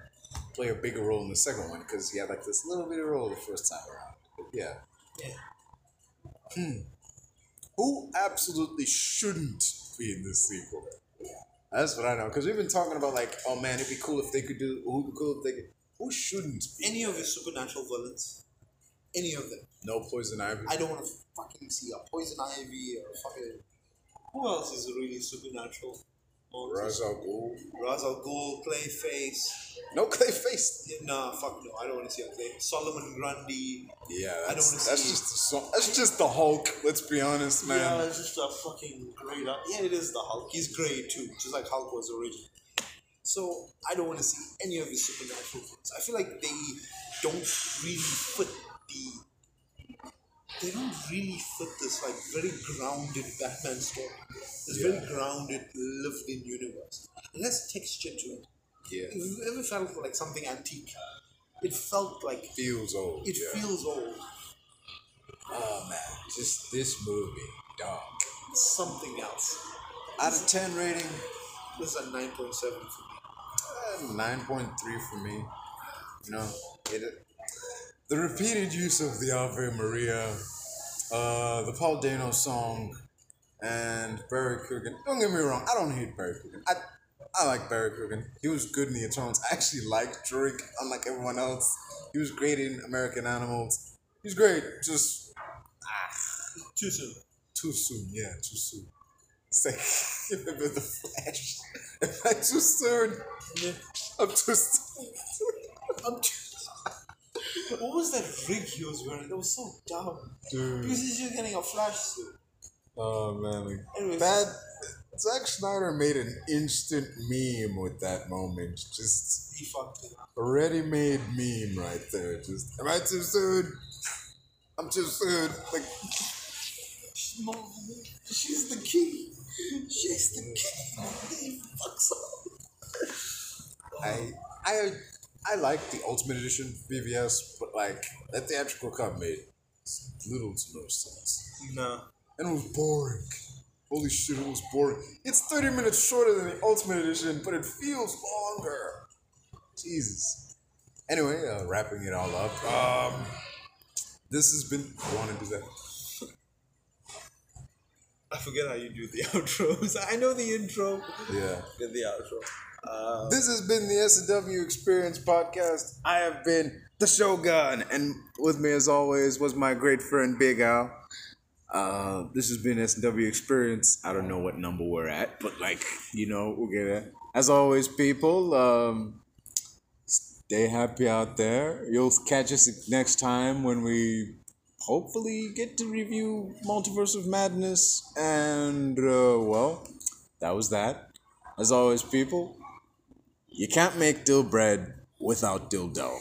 play a bigger role in the second one, because he had, like, this little bit of role the first time around. But yeah. Who absolutely shouldn't be in this sequel? That's what I know. Because we've been talking about like, oh man, it'd be cool if they could do. Who shouldn't be? Any of his supernatural villains. Any of them. No Poison Ivy. I don't want to fucking see a Poison Ivy or fucking. Who else is really supernatural? Ra's al Ghul. Clayface. No Clayface. Yeah, nah, fuck no. I don't want to see a Clayface. Solomon Grundy. Yeah, that's just the Hulk. Let's be honest, man. Yeah, that's just a fucking great. Yeah, it is the Hulk. He's grey too, just like Hulk was originally. So I don't want to see any of his supernatural things. I feel like they don't really fit this like very grounded Batman story. This very grounded, lived-in universe. And less texture to it. Yeah. If you ever felt like something antique, it felt like... Feels old. Feels old. Oh, man. Just this movie. Dark. Something else. Out of 10 rating? This is a 9.7 for me. 9.3 for me. You know, the repeated use of the Ave Maria, the Paul Dano song, and Barry Keoghan. Don't get me wrong, I don't hate Barry Keoghan. I like Barry Keoghan. He was good in The Eternals. I actually liked Drake, unlike everyone else. He was great in American Animals. He's great, just... Too soon. Too soon. It's like, remember the Flash? Am I too soon? Yeah. I'm too soon. What was that rig he was wearing? That was so dumb. Dude. Because he's just getting a Flash suit. Oh, man. Anyways, that... Zack Snyder made an instant meme with that moment. Just... He fucked it up. A ready-made meme right there. Just, am I too soon? I'm too soon. Like... She's the key. She's the key. He fucks up. I like the Ultimate Edition BvS, but like that theatrical cut made little to no sense. No. And it was boring. Holy shit, it was boring. It's 30 minutes shorter than the Ultimate Edition, but it feels longer. Jesus. Anyway, wrapping it all up. This has been. I want to do that. I forget how you do the outros. I know the intro. Yeah. Get the outro. This has been the S&W Experience Podcast. I have been the Shogun, and with me as always was my great friend Big Al. This has been S&W Experience. I don't know what number we're at, but like, you know, we'll get it. As always, people, stay happy out there. You'll catch us next time when we hopefully get to review Multiverse of Madness, and well, that was that. As always, people, you can't make dill bread without dildo.